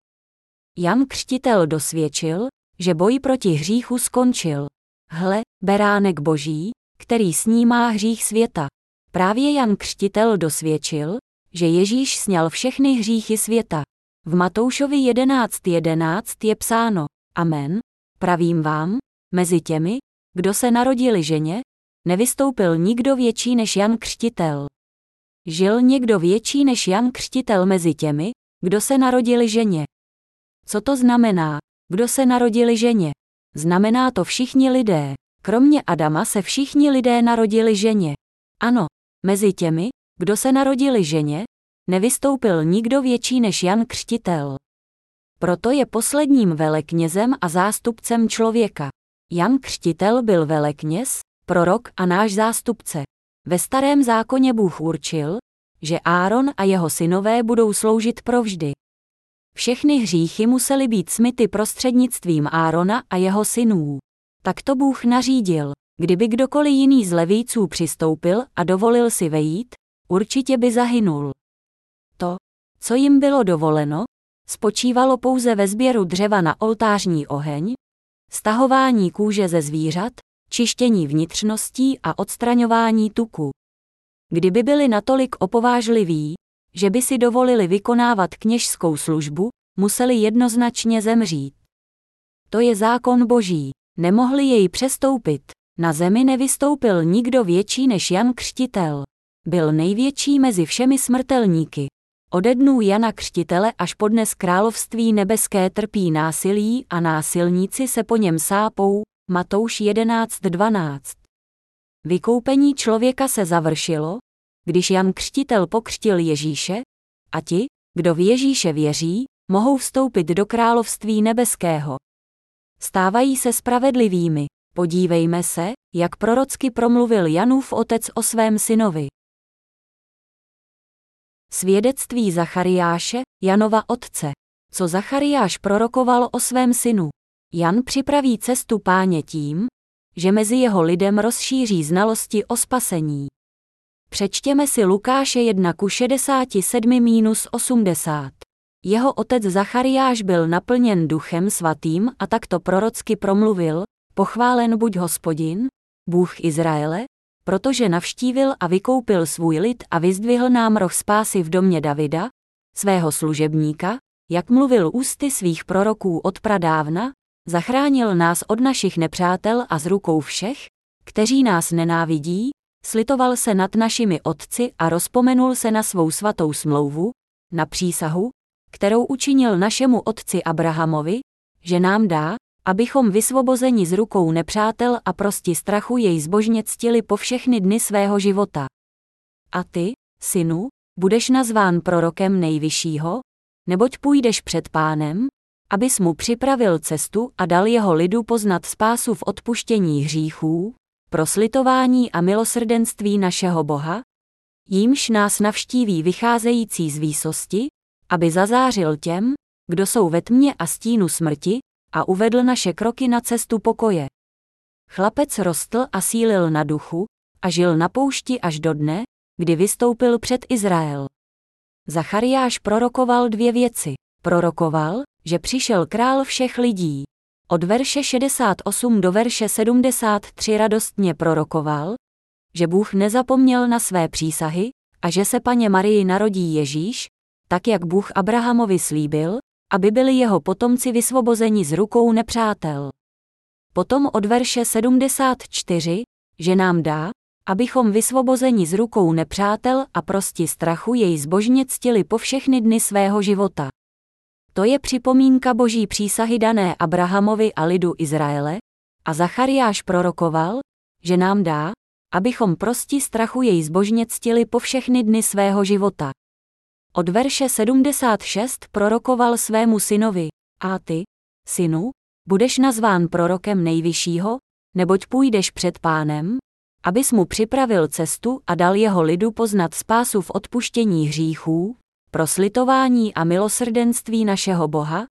Jan Křtitel dosvědčil, že boj proti hříchu skončil. Hle, beránek Boží, který snímá hřích světa. Právě Jan Křtitel dosvědčil, že Ježíš sněl všechny hříchy světa. V Matoušovi 11:11 je psáno, amen, pravím vám, mezi těmi, kdo se narodili ženě, nevystoupil nikdo větší než Jan Křtitel. Žil někdo větší než Jan Křtitel mezi těmi, kdo se narodili ženě? Co to znamená, kdo se narodili ženě? Znamená to všichni lidé. Kromě Adama se všichni lidé narodili ženě. Ano, mezi těmi, kdo se narodili ženě, nevystoupil nikdo větší než Jan Křtitel. Proto je posledním veleknězem a zástupcem člověka. Jan Křtitel byl velekněz, prorok a náš zástupce. Ve starém zákoně Bůh určil, že Áron a jeho synové budou sloužit provždy. Všechny hříchy musely být smyty prostřednictvím Árona a jeho synů. Tak to Bůh nařídil. Kdyby kdokoliv jiný z levíců přistoupil a dovolil si vejít, určitě by zahynul. To, co jim bylo dovoleno, spočívalo pouze ve sběru dřeva na oltářní oheň, stahování kůže ze zvířat, čištění vnitřností a odstraňování tuku. Kdyby byli natolik opovážliví, že by si dovolili vykonávat kněžskou službu, museli jednoznačně zemřít. To je zákon Boží, nemohli jej přestoupit. Na zemi nevystoupil nikdo větší než Jan Křtitel. Byl největší mezi všemi smrtelníky. Ode dnů Jana Křtitele až po dnes království nebeské trpí násilí a násilníci se po něm sápou. Matouš 11:12. Vykoupení člověka se završilo, když Jan Křtitel pokřtil Ježíše, a ti, Kdo v Ježíše věří, mohou vstoupit do království nebeského. Stávají se spravedlivými. Podívejme se, jak prorocky promluvil Janův otec o svém synovi. Svědectví Zachariáše, Janova otce. Co Zachariáš prorokoval o svém synu? Jan připraví cestu Páně tím, že mezi jeho lidem rozšíří znalosti o spasení. Přečtěme si Lukáše 1:67–80. Jeho otec Zachariáš byl naplněn Duchem Svatým a takto prorocky promluvil: Pochválen buď Hospodin, Bůh Izraele, protože navštívil a vykoupil svůj lid a vyzdvihl nám roh spásy v domě Davida, svého služebníka, jak mluvil ústy svých proroků od pradávna, zachránil nás od našich nepřátel a z rukou všech, kteří nás nenávidí, slitoval se nad našimi otci a rozpomenul se na svou svatou smlouvu, na přísahu, kterou učinil našemu otci Abrahamovi, že nám dá, abychom vysvobozeni z rukou nepřátel a prosti strachu jej zbožně ctili po všechny dny svého života. A ty, synu, budeš nazván prorokem Nejvyššího, neboť půjdeš před Pánem, abys mu připravil cestu a dal jeho lidu poznat spásu v odpuštění hříchů, pro slitování a milosrdenství našeho Boha, jímž nás navštíví vycházející z výsosti, aby zazářil těm, kdo jsou ve tmě a stínu smrti, a uvedl naše kroky na cestu pokoje. Chlapec rostl a sílil na duchu a žil na poušti až do dne, kdy vystoupil před Izrael. Zachariáš prorokoval dvě věci. Prorokoval, že přišel král všech lidí. Od verše 68 do verše 73 radostně prorokoval, že Bůh nezapomněl na své přísahy a že se paně Marii narodí Ježíš, tak jak Bůh Abrahamovi slíbil, aby byli jeho potomci vysvobozeni z rukou nepřátel. Potom od verše 74, že nám dá, abychom vysvobozeni z rukou nepřátel a prosti strachu jej zbožně ctili po všechny dny svého života. To je připomínka Boží přísahy dané Abrahamovi a lidu Izraele, a Zachariáš prorokoval, že nám dá, abychom prosti strachu jej zbožně ctili po všechny dny svého života. Od verše 76 prorokoval svému synovi: A ty, synu, budeš nazván prorokem Nejvyššího, neboť půjdeš před Pánem, abys mu připravil cestu a dal jeho lidu poznat spásu v odpuštění hříchů, pro slitování a milosrdenství našeho Boha,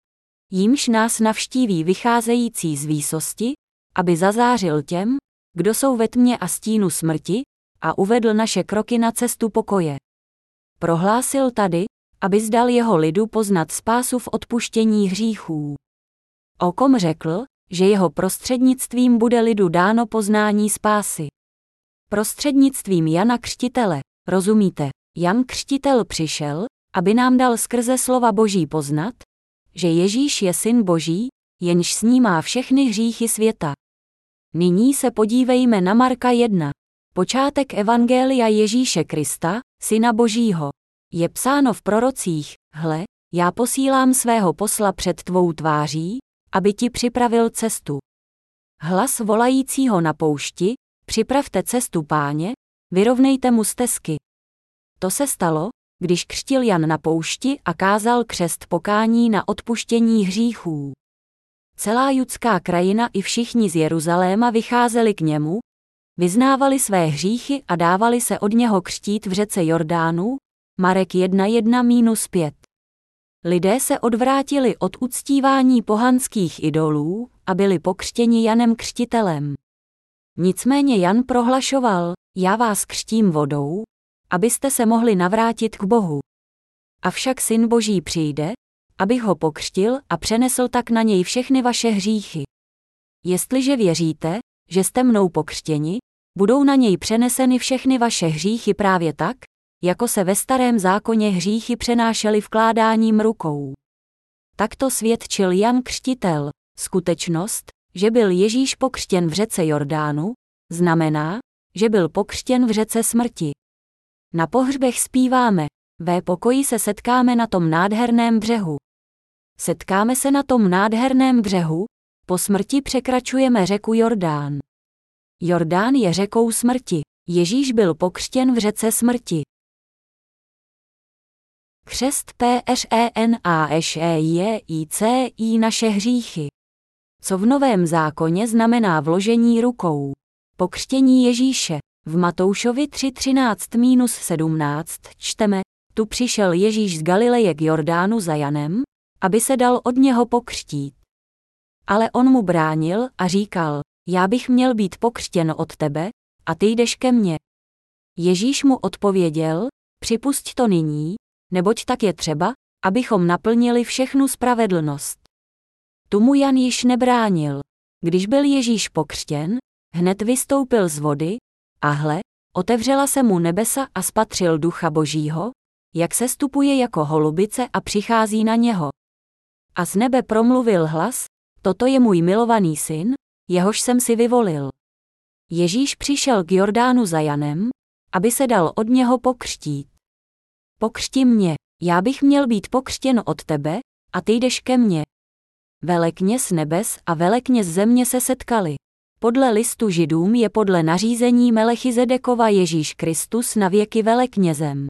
jímž nás navštíví vycházející z výsosti, aby zazářil těm, kdo jsou ve tmě a stínu smrti, a uvedl naše kroky na cestu pokoje. Prohlásil tady, aby zdal jeho lidu poznat spásu v odpuštění hříchů. O kom řekl, že jeho prostřednictvím bude lidu dáno poznání spásy. Prostřednictvím Jana Křtitele, rozumíte? Jan Křtitel přišel, aby nám dal skrze slova Boží poznat, že Ježíš je Syn Boží, jenž snímá všechny hříchy světa. Nyní se podívejme na Marka 1. Počátek Evangelia Ježíše Krista, Syna Božího. Je psáno v prorocích: Hle, já posílám svého posla před tvou tváří, aby ti připravil cestu. Hlas volajícího na poušti: Připravte cestu Páně, vyrovnejte mu stezky. To se stalo, když křtil Jan na poušti a kázal křest pokání na odpuštění hříchů. Celá judská krajina i všichni z Jeruzaléma vycházeli k němu, vyznávali své hříchy a dávali se od něho křtít v řece Jordánu, Marek 1:1–5. Lidé se odvrátili od uctívání pohanských idolů a byli pokřtěni Janem Křtitelem. Nicméně Jan prohlašoval: Já vás křtím vodou, abyste se mohli navrátit k Bohu. Avšak Syn Boží přijde, abych ho pokřtil a přenesl tak na něj všechny vaše hříchy. Jestliže věříte, že jste mnou pokřtěni, budou na něj přeneseny všechny vaše hříchy právě tak, jako se ve Starém zákoně hříchy přenášely vkládáním rukou. Takto svědčil Jan Křtitel. Skutečnost, že byl Ježíš pokřtěn v řece Jordánu, znamená, že byl pokřtěn v řece smrti. Na pohřbech zpíváme: Ve pokoji se setkáme na tom nádherném břehu. Setkáme se na tom nádherném břehu, po smrti překračujeme řeku Jordán. Jordán je řekou smrti. Ježíš byl pokřtěn v řece smrti. Křest přenášející naše hříchy. Co v Novém zákoně znamená vložení rukou. Pokřtění Ježíše. V Matoušovi 3:13-17 čteme, tu přišel Ježíš z Galileje k Jordánu za Janem, aby se dal od něho pokřtít. Ale on mu bránil a říkal, já bych měl být pokřtěn od tebe, a ty jdeš ke mně. Ježíš mu odpověděl, připusť to nyní, neboť tak je třeba, abychom naplnili všechnu spravedlnost. Tu mu Jan již nebránil. Když byl Ježíš pokřtěn, hned vystoupil z vody, a hle, otevřela se mu nebesa a spatřil Ducha Božího, jak sestupuje jako holubice a přichází na něho. A z nebe promluvil hlas, toto je můj milovaný syn, jehož jsem si vyvolil. Ježíš přišel k Jordánu za Janem, aby se dal od něho pokřtít. Pokřti mě, já bych měl být pokřtěn od tebe, a ty jdeš ke mně. Velekně z nebes a velekně z země se setkali. Podle listu Židům je podle nařízení Melchizedekova Ježíš Kristus navěky veleknězem.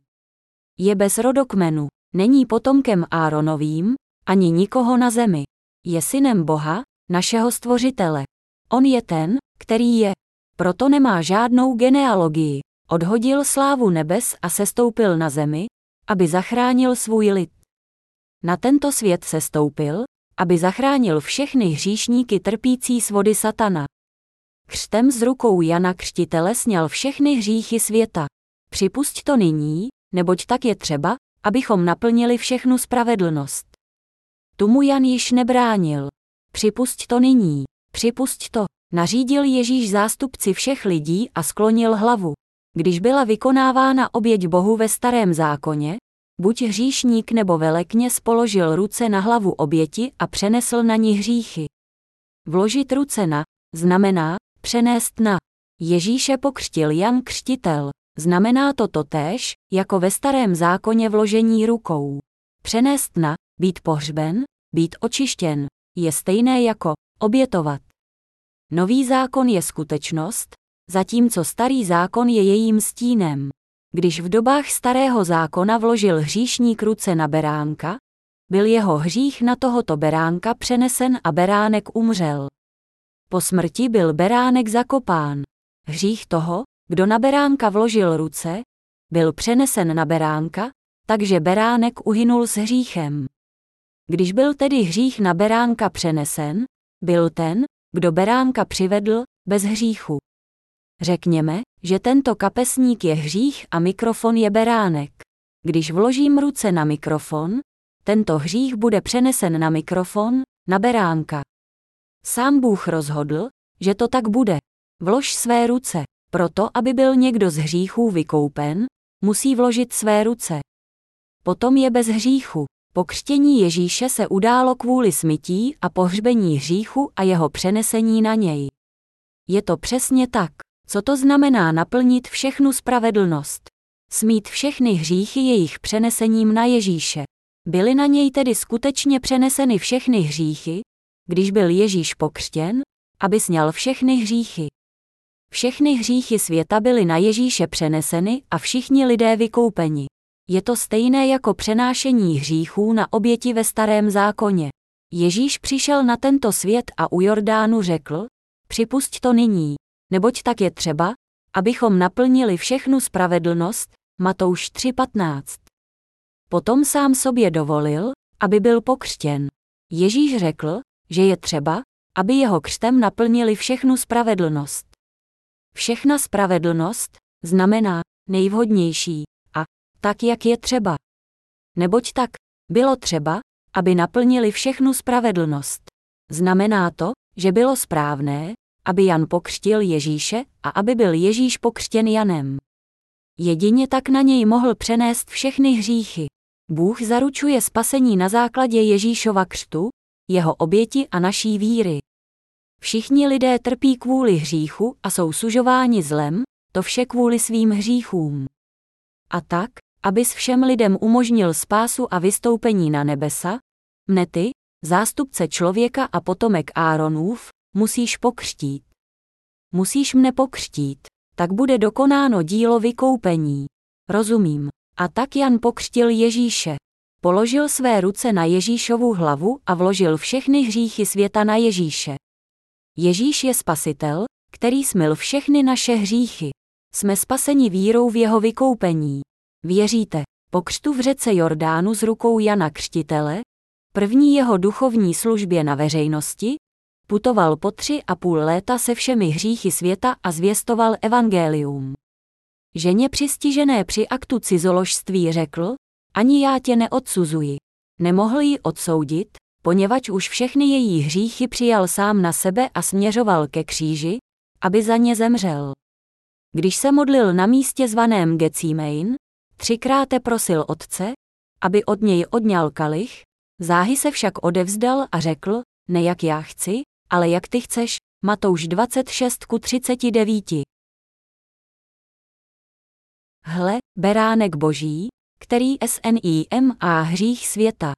Je bez rodokmenu, není potomkem Áronovým, ani nikoho na zemi. Je synem Boha, našeho stvořitele. On je ten, který je. Proto nemá žádnou genealogii. Odhodil slávu nebes a sestoupil na zemi, aby zachránil svůj lid. Na tento svět sestoupil, aby zachránil všechny hříšníky trpící svody satana. Křtem z rukou Jana Křtitele sněl všechny hříchy světa. Připusť to nyní, neboť tak je třeba, abychom naplnili všechnu spravedlnost. Tu mu Jan již nebránil. Připusť to nyní, připusť to, nařídil Ježíš zástupci všech lidí a sklonil hlavu. Když byla vykonávána oběť Bohu ve Starém zákoně, buď hříšník nebo velekněz položil ruce na hlavu oběti a přenesl na ní hříchy. Vložit ruce na znamená přenést na. Ježíše pokřtil Jan Křtitel. Znamená to totéž, jako ve Starém zákoně vložení rukou. Přenést na, být pohřben, být očištěn, je stejné jako obětovat. Nový zákon je skutečnost, zatímco Starý zákon je jejím stínem. Když v dobách Starého zákona vložil hříšník ruce na beránka, byl jeho hřích na tohoto beránka přenesen a beránek umřel. Po smrti byl beránek zakopán. Hřích toho, kdo na beránka vložil ruce, byl přenesen na beránka, takže beránek uhynul s hříchem. Když byl tedy hřích na beránka přenesen, byl ten, kdo beránka přivedl, bez hříchu. Řekněme, že tento kapesník je hřích a mikrofon je beránek. Když vložím ruce na mikrofon, tento hřích bude přenesen na mikrofon, na beránka. Sám Bůh rozhodl, že to tak bude. Vlož své ruce. Proto, aby byl někdo z hříchů vykoupen, musí vložit své ruce. Potom je bez hříchu. Pokřtění Ježíše se událo kvůli smytí a pohřbení hříchu a jeho přenesení na něj. Je to přesně tak. Co to znamená naplnit všechnu spravedlnost? Smít všechny hříchy jejich přenesením na Ježíše. Byly na něj tedy skutečně přeneseny všechny hříchy, když byl Ježíš pokřtěn, aby sňal všechny hříchy. Všechny hříchy světa byly na Ježíše přeneseny a všichni lidé vykoupeni. Je to stejné jako přenášení hříchů na oběti ve Starém zákoně. Ježíš přišel na tento svět a u Jordánu řekl, připusť to nyní, neboť tak je třeba, abychom naplnili všechnu spravedlnost, Matouš 3:15. Potom sám sobě dovolil, aby byl pokřtěn. Ježíš řekl, že je třeba, aby jeho křtem naplnili všechnu spravedlnost. Všechna spravedlnost znamená nejvhodnější a tak, jak je třeba. Neboť tak bylo třeba, aby naplnili všechnu spravedlnost. Znamená to, že bylo správné, aby Jan pokřtil Ježíše a aby byl Ježíš pokřtěn Janem. Jedině tak na něj mohl přenést všechny hříchy. Bůh zaručuje spasení na základě Ježíšova křtu, jeho oběti a naší víry. Všichni lidé trpí kvůli hříchu a jsou sužováni zlem, to vše kvůli svým hříchům. A tak, abys všem lidem umožnil spásu a vystoupení na nebesa, mne ty, zástupce člověka a potomek Áronův, musíš pokřtít. Musíš mne pokřtít, tak bude dokonáno dílo vykoupení. Rozumím, A tak Jan pokřtil Ježíše. Položil své ruce na Ježíšovu hlavu a vložil všechny hříchy světa na Ježíše. Ježíš je spasitel, který smyl všechny naše hříchy. Jsme spaseni vírou v jeho vykoupení. Věříte po křtu v řece Jordánu s rukou Jana Křtitele, první jeho duchovní službě na veřejnosti, putoval po 3,5 léta se všemi hříchy světa a zvěstoval evangelium. Ženě přistižené při aktu cizoložství řekl, ani já tě neodsuzuji. Nemohl ji odsoudit, poněvadž už všechny její hříchy přijal sám na sebe a směřoval ke kříži, aby za ně zemřel. Když se modlil na místě zvaném Gecímein, 3krát prosil Otce, aby od něj odňal kalich, záhy se však odevzdal a řekl, ne jak já chci, ale jak ty chceš, Matouš 26:39. Hle, beránek Boží, který snímá hřích světa.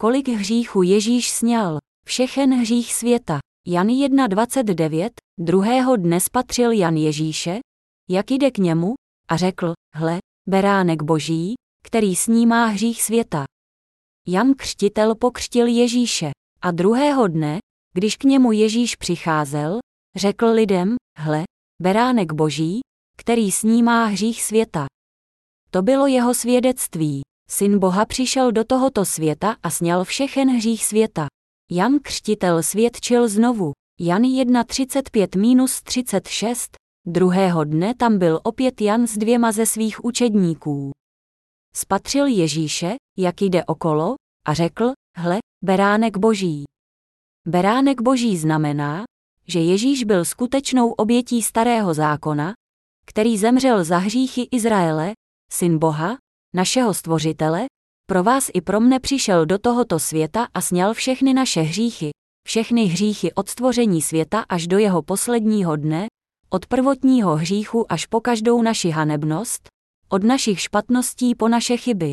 Kolik hříchů Ježíš sňal, všechen hřích světa. Jan 1:29, druhého dne spatřil Jan Ježíše, jak jde k němu, a řekl, hle, beránek Boží, který snímá hřích světa. Jan Křtitel pokřtil Ježíše. A druhého dne, když k němu Ježíš přicházel, řekl lidem, hle, beránek Boží, který snímá hřích světa. To bylo jeho svědectví. Syn Boha přišel do tohoto světa a sněl všechen hřích světa. Jan Křtitel svědčil znovu. Jan 1:35-36, druhého dne tam byl opět Jan s 2 ze svých učedníků. Spatřil Ježíše, jak jde okolo, a řekl, hle, beránek Boží. Beránek Boží znamená, že Ježíš byl skutečnou obětí starého zákona, který zemřel za hříchy Izraele, syn Boha, našeho stvořitele, pro vás i pro mne přišel do tohoto světa a sněl všechny naše hříchy, všechny hříchy od stvoření světa až do jeho posledního dne, od prvotního hříchu až po každou naši hanebnost, od našich špatností po naše chyby.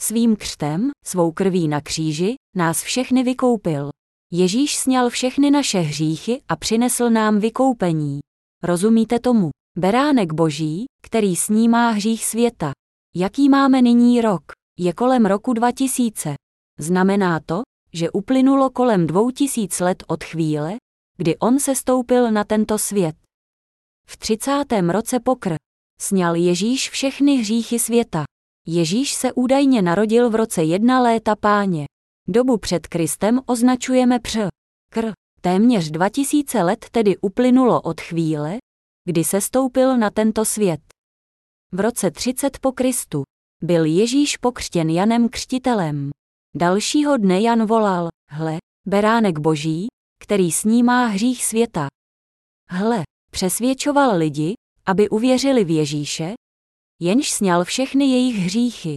Svým křtem, svou krví na kříži, nás všechny vykoupil. Ježíš sněl všechny naše hříchy a přinesl nám vykoupení. Rozumíte tomu? Beránek Boží, který snímá hřích světa. Jaký máme nyní rok? Je kolem roku 2000. Znamená to, že uplynulo kolem 2000 let od chvíle, kdy on sestoupil na tento svět. V 30. roce pokr. Sněl Ježíš všechny hříchy světa. Ježíš se údajně narodil v roce 1 léta Páně. Dobu před Kristem označujeme kr. Téměř 2000 let tedy uplynulo od chvíle, kdy sestoupil na tento svět. V roce 30 po Kristu byl Ježíš pokřtěn Janem Křtitelem. Dalšího dne Jan volal, hle, beránek Boží, který snímá hřích světa. Hle, přesvědčoval lidi, aby uvěřili v Ježíše, jenž sňal všechny jejich hříchy.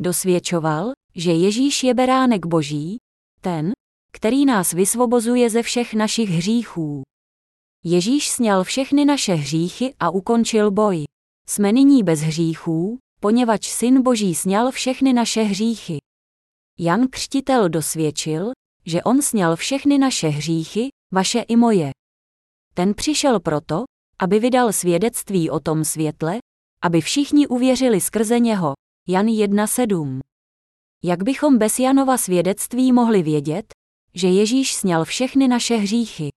Dosvědčoval, že Ježíš je beránek Boží, ten, který nás vysvobozuje ze všech našich hříchů. Ježíš sňal všechny naše hříchy a ukončil boj. Jsme nyní bez hříchů, poněvadž Syn Boží sňal všechny naše hříchy. Jan Křtitel dosvědčil, že on sňal všechny naše hříchy, vaše i moje. Ten přišel proto, aby vydal svědectví o tom světle, aby všichni uvěřili skrze něho. Jan 1:7. Jak bychom bez Janova svědectví mohli vědět, že Ježíš sňal všechny naše hříchy?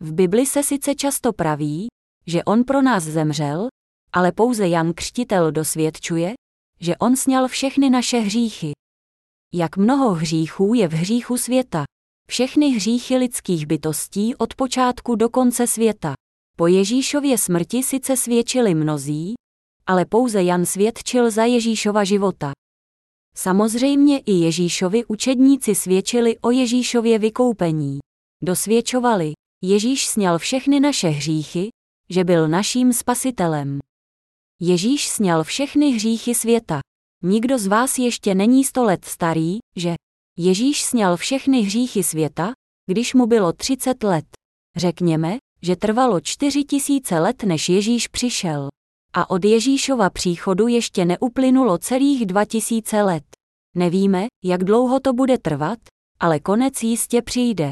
V Bibli se sice často praví, že on pro nás zemřel, ale pouze Jan Křtitel dosvědčuje, že on sňal všechny naše hříchy. Jak mnoho hříchů je v hříchu světa? Všechny hříchy lidských bytostí od počátku do konce světa. Po Ježíšově smrti sice svědčili mnozí, ale pouze Jan svědčil za Ježíšova života. Samozřejmě i Ježíšovi učedníci svědčili o Ježíšově vykoupení. Dosvědčovali, Ježíš sňal všechny naše hříchy, že byl naším spasitelem. Ježíš sňal všechny hříchy světa. Nikdo z vás ještě není 100 let starý, že? Ježíš sňal všechny hříchy světa, když mu bylo 30 let. Řekněme, že trvalo 4000 let, než Ježíš přišel. A od Ježíšova příchodu ještě neuplynulo celých 2000 let. Nevíme, jak dlouho to bude trvat, ale konec jistě přijde.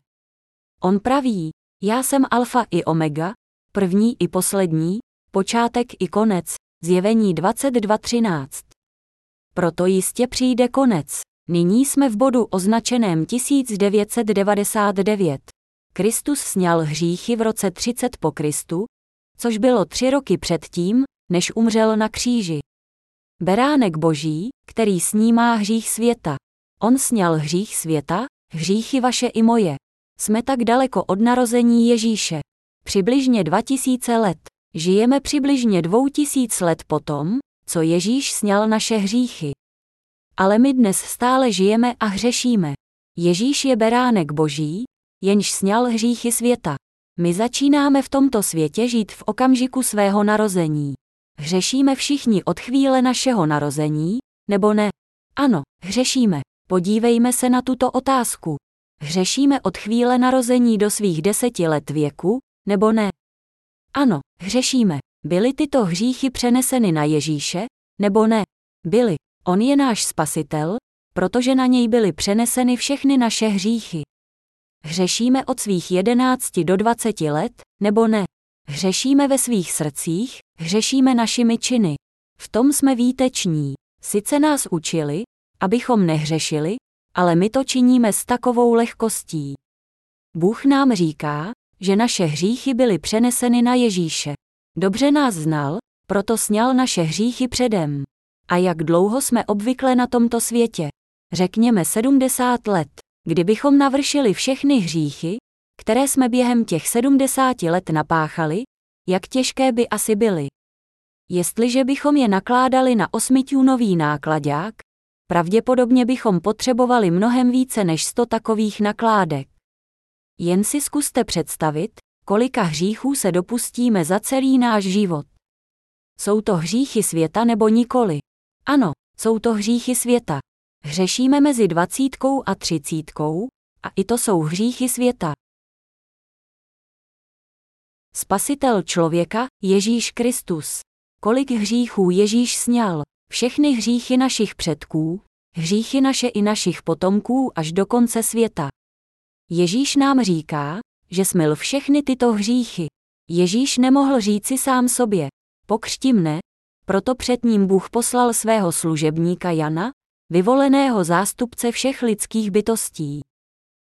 On praví, já jsem alfa i omega, první i poslední, počátek i konec, Zjevení 22.13. Proto jistě přijde konec. Nyní jsme v bodu označeném 1999. Kristus sňal hříchy v roce 30 po Kristu, což bylo 3 roky předtím, než umřel na kříži. Beránek Boží, který snímá hřích světa. On sňal hřích světa, hříchy vaše i moje. Jsme tak daleko od narození Ježíše. Přibližně 2000 let. Žijeme přibližně 2000 let potom, co Ježíš sňal naše hříchy. Ale my dnes stále žijeme a hřešíme. Ježíš je beránek Boží, jenž sňal hříchy světa. My začínáme v tomto světě žít v okamžiku svého narození. Hřešíme všichni od chvíle našeho narození, nebo ne? Ano, hřešíme. Podívejme se na tuto otázku. Hřešíme od chvíle narození do svých 10 let věku, nebo ne? Ano, hřešíme. Byly tyto hříchy přeneseny na Ježíše, nebo ne? Byly. On je náš spasitel, protože na něj byly přeneseny všechny naše hříchy. Hřešíme od svých 11 do 20 let, nebo ne? Hřešíme ve svých srdcích, hřešíme našimi činy. V tom jsme výteční. Sice nás učili, abychom nehřešili, ale my to činíme s takovou lehkostí. Bůh nám říká, že naše hříchy byly přeneseny na Ježíše. Dobře nás znal, proto sňal naše hříchy předem. A jak dlouho jsme obvykle na tomto světě? Řekněme 70 let. Kdybychom navršili všechny hříchy, které jsme během těch 70 let napáchali, jak těžké by asi byly. Jestliže bychom je nakládali na 8-tunový náklaďák, pravděpodobně bychom potřebovali mnohem více než 100 takových nakládek. Jen si zkuste představit, kolika hříchů se dopustíme za celý náš život. Jsou to hříchy světa nebo nikoli? Ano, jsou to hříchy světa. Hřešíme mezi 20 a 30 a i to jsou hříchy světa. Spasitel člověka, Ježíš Kristus. Kolik hříchů Ježíš sňal? Všechny hříchy našich předků, hříchy naše i našich potomků až do konce světa. Ježíš nám říká, že smyl všechny tyto hříchy. Ježíš nemohl říci sám sobě: pokřti mne, proto před ním Bůh poslal svého služebníka Jana, vyvoleného zástupce všech lidských bytostí.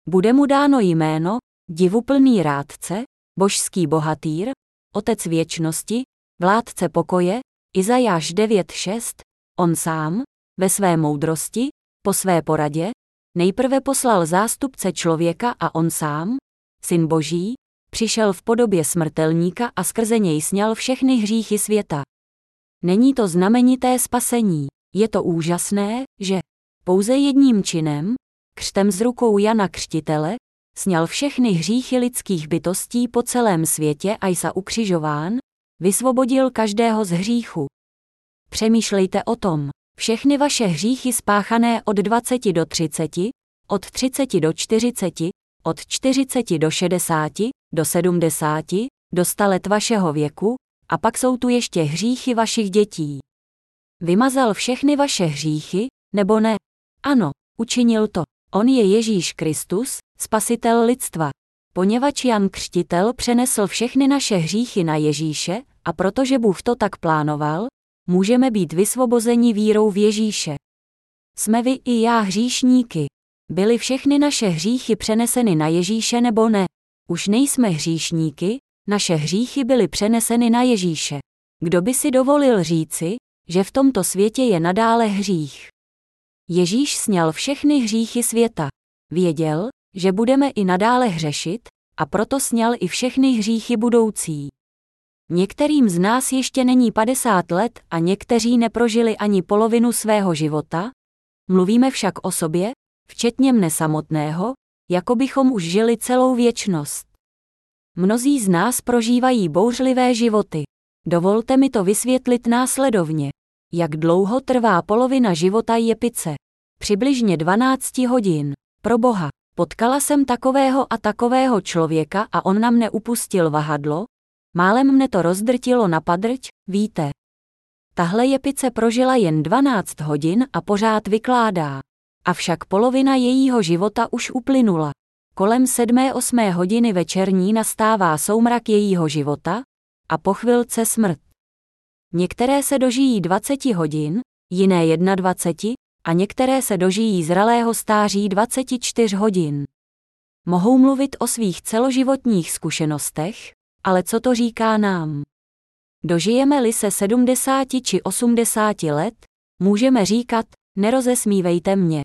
Bude mu dáno jméno, divuplný rádce, božský bohatýr, otec věčnosti, vládce pokoje, Izajáš 9.6, on sám, ve své moudrosti, po své poradě, nejprve poslal zástupce člověka a on sám, syn Boží, přišel v podobě smrtelníka a skrze něj sňal všechny hříchy světa. Není to znamenité spasení. Je to úžasné, že pouze jedním činem, křtem z rukou Jana Křtitele, sňal všechny hříchy lidských bytostí po celém světě a jsa ukřižován, vysvobodil každého z hříchu. Přemýšlejte o tom. Všechny vaše hříchy spáchané od 20 do 30, od 30 do 40, od 40 do 60, do 70, do 100 let vašeho věku, a pak jsou tu ještě hříchy vašich dětí. Vymazal všechny vaše hříchy, nebo ne? Ano, učinil to. On je Ježíš Kristus, spasitel lidstva. Poněvadž Jan Křtitel přenesl všechny naše hříchy na Ježíše, a protože Bůh to tak plánoval, můžeme být vysvobozeni vírou v Ježíše. Jsme vy i já hříšníky. Byly všechny naše hříchy přeneseny na Ježíše nebo ne? Už nejsme hříšníky, naše hříchy byly přeneseny na Ježíše. Kdo by si dovolil říci, že v tomto světě je nadále hřích? Ježíš sňal všechny hříchy světa. Věděl, že budeme i nadále hřešit, a proto sňal i všechny hříchy budoucí. Některým z nás ještě není 50 let a někteří neprožili ani polovinu svého života, mluvíme však o sobě, včetně mne samotného, jako bychom už žili celou věčnost. Mnozí z nás prožívají bouřlivé životy. Dovolte mi to vysvětlit následovně. Jak dlouho trvá polovina života jepice? Přibližně 12 hodin. Pro Boha, potkala jsem takového a takového člověka a on na mne upustil vahadlo, málem mne to rozdrtilo na padrť, víte. Tahle jepice prožila jen 12 hodin a pořád vykládá. Avšak polovina jejího života už uplynula. Kolem 7-8 hodiny večerní nastává soumrak jejího života a po chvilce smrt. Některé se dožijí 20 hodin, jiné 21 a některé se dožijí zralého stáří 24 hodin. Mohou mluvit o svých celoživotních zkušenostech, ale co to říká nám? Dožijeme-li se 70 či 80 let, můžeme říkat, nerozesmívejte mě.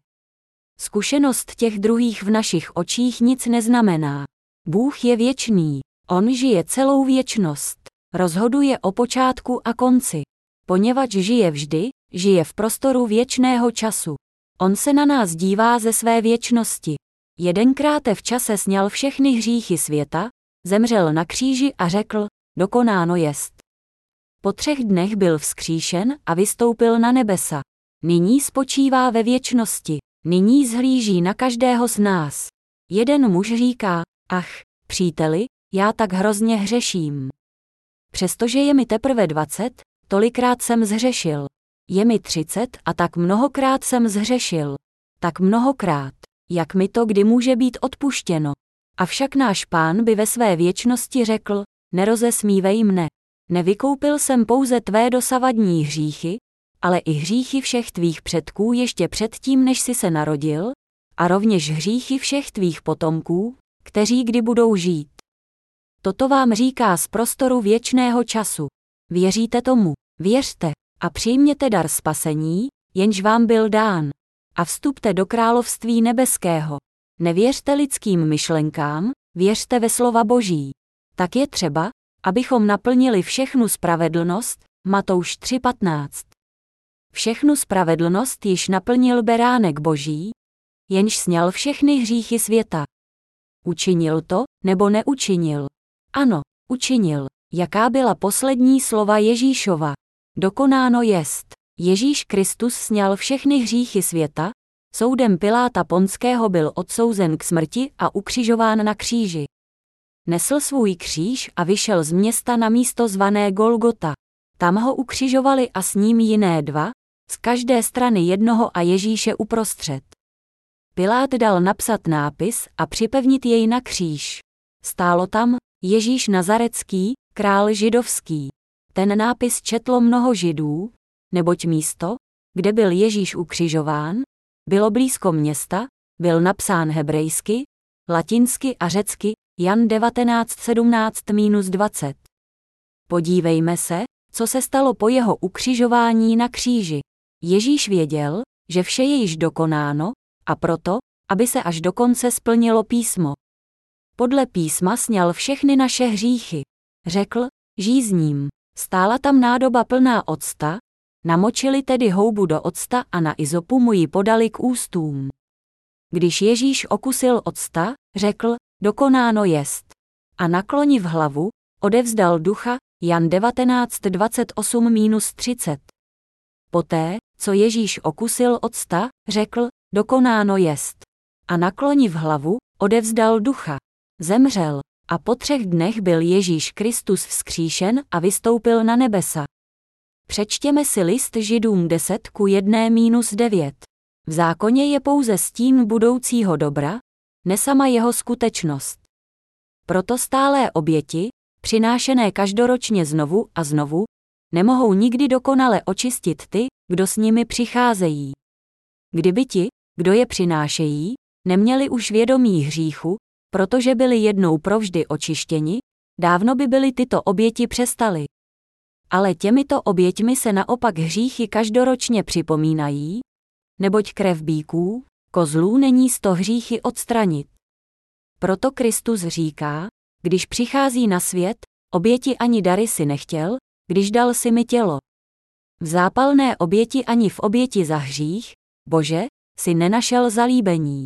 Zkušenost těch druhých v našich očích nic neznamená. Bůh je věčný, on žije celou věčnost, rozhoduje o počátku a konci. Poněvadž žije vždy, žije v prostoru věčného času. On se na nás dívá ze své věčnosti. Jedenkráte v čase sňal všechny hříchy světa, zemřel na kříži a řekl, dokonáno jest. Po 3 dnech byl vzkříšen a vystoupil na nebesa. Nyní spočívá ve věčnosti, nyní zhlíží na každého z nás. Jeden muž říká, ach, příteli, já tak hrozně hřeším. Přestože je mi teprve 20, tolikrát jsem zhřešil. Je mi 30 a tak mnohokrát jsem zhřešil. Tak mnohokrát. Jak mi to kdy může být odpuštěno? Avšak náš Pán by ve své věčnosti řekl, nerozesmívej mne. Nevykoupil jsem pouze tvé dosavadní hříchy, ale i hříchy všech tvých předků ještě předtím, než jsi se narodil, a rovněž hříchy všech tvých potomků, kteří kdy budou žít. Toto vám říká z prostoru věčného času. Věříte tomu? Věřte a přijměte dar spasení, jenž vám byl dán. A vstupte do království nebeského. Nevěřte lidským myšlenkám, věřte ve slova Boží. Tak je třeba, abychom naplnili všechnu spravedlnost, Matouš 3:15. Všechnu spravedlnost již naplnil beránek Boží, jenž sňal všechny hříchy světa. Učinil to, nebo neučinil? Ano, učinil. Jaká byla poslední slova Ježíšova? Dokonáno jest. Ježíš Kristus sňal všechny hříchy světa, soudem Piláta Ponského byl odsouzen k smrti a ukřižován na kříži. Nesl svůj kříž a vyšel z města na místo zvané Golgota. Tam ho ukřižovali a s ním jiné 2, z každé strany jednoho a Ježíše uprostřed. Pilát dal napsat nápis a připevnit jej na kříž. Stálo tam Ježíš Nazarecký, král židovský. Ten nápis četlo mnoho Židů, neboť místo, kde byl Ježíš ukřižován, bylo blízko města, byl napsán hebrejsky, latinsky a řecky, Jan 19:17-20. Podívejme se, co se stalo po jeho ukřižování na kříži. Ježíš věděl, že vše je již dokonáno, a proto, aby se až do konce splnilo písmo. Podle písma sňal všechny naše hříchy. Řekl, žízním. Stála tam nádoba plná octa, namočili tedy houbu do octa a na izopu mu ji podali k ústům. Když Ježíš okusil octa, řekl, dokonáno jest. A nakloniv hlavu, odevzdal ducha, Jan 19:28-30. Poté, co Ježíš okusil octa, řekl, dokonáno jest. A nakloniv hlavu, odevzdal ducha. Zemřel. A po 3 dnech byl Ježíš Kristus vzkříšen a vystoupil na nebesa. Přečtěme si list Židům 10:1-9. V zákoně je pouze stín budoucího dobra, ne sama jeho skutečnost. Proto stálé oběti, přinášené každoročně znovu a znovu, nemohou nikdy dokonale očistit ty, kdo s nimi přicházejí. Kdyby ti, kdo je přinášejí, neměli už vědomí hříchu, protože byli jednou provždy očištěni, dávno by byly tyto oběti přestaly. Ale těmito oběťmi se naopak hříchy každoročně připomínají, neboť krev býků, kozlů není z toho hříchy odstranit. Proto Kristus říká, když přichází na svět, oběti ani dary si nechtěl, když dal si mi tělo. V zápalné oběti ani v oběti za hřích, Bože, si nenašel zalíbení.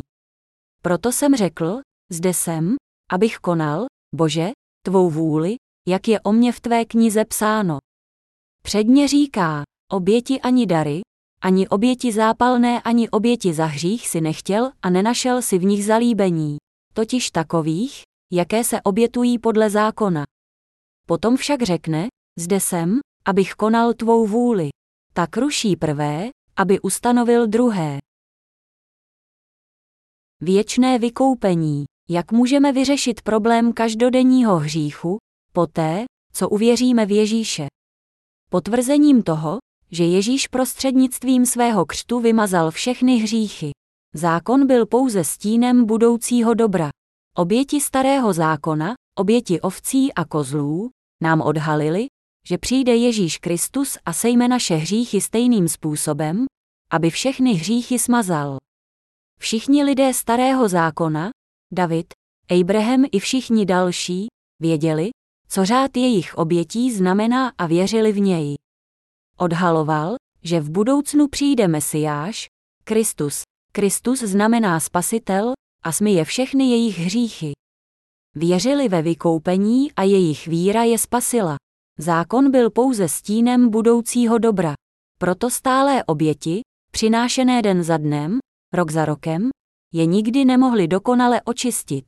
Proto jsem řekl, zde jsem, abych konal, Bože, tvou vůli, jak je o mě v tvé knize psáno. Předně říká, oběti ani dary, ani oběti zápalné, ani oběti za hřích si nechtěl a nenašel si v nich zalíbení, totiž takových, jaké se obětují podle zákona. Potom však řekne, zde jsem, abych konal tvou vůli. Tak ruší prvé, aby ustanovil druhé. Věčné vykoupení. Jak můžeme vyřešit problém každodenního hříchu, poté, co uvěříme v Ježíše? potvrzením toho, že Ježíš prostřednictvím svého křtu vymazal všechny hříchy. Zákon byl pouze stínem budoucího dobra. Oběti starého zákona, oběti ovcí a kozlů, nám odhalily, že přijde Ježíš Kristus a sejme naše hříchy stejným způsobem, aby všechny hříchy smazal. Všichni lidé starého zákona, David, Abraham i všichni další, věděli, co řád jejich obětí znamená a věřili v něj. Odhaloval, že v budoucnu přijde Mesiáš, Kristus. Kristus znamená spasitel a smije všechny jejich hříchy. Věřili ve vykoupení a jejich víra je spasila. Zákon byl pouze stínem budoucího dobra. Proto stálé oběti, přinášené den za dnem, rok za rokem, je nikdy nemohli dokonale očistit.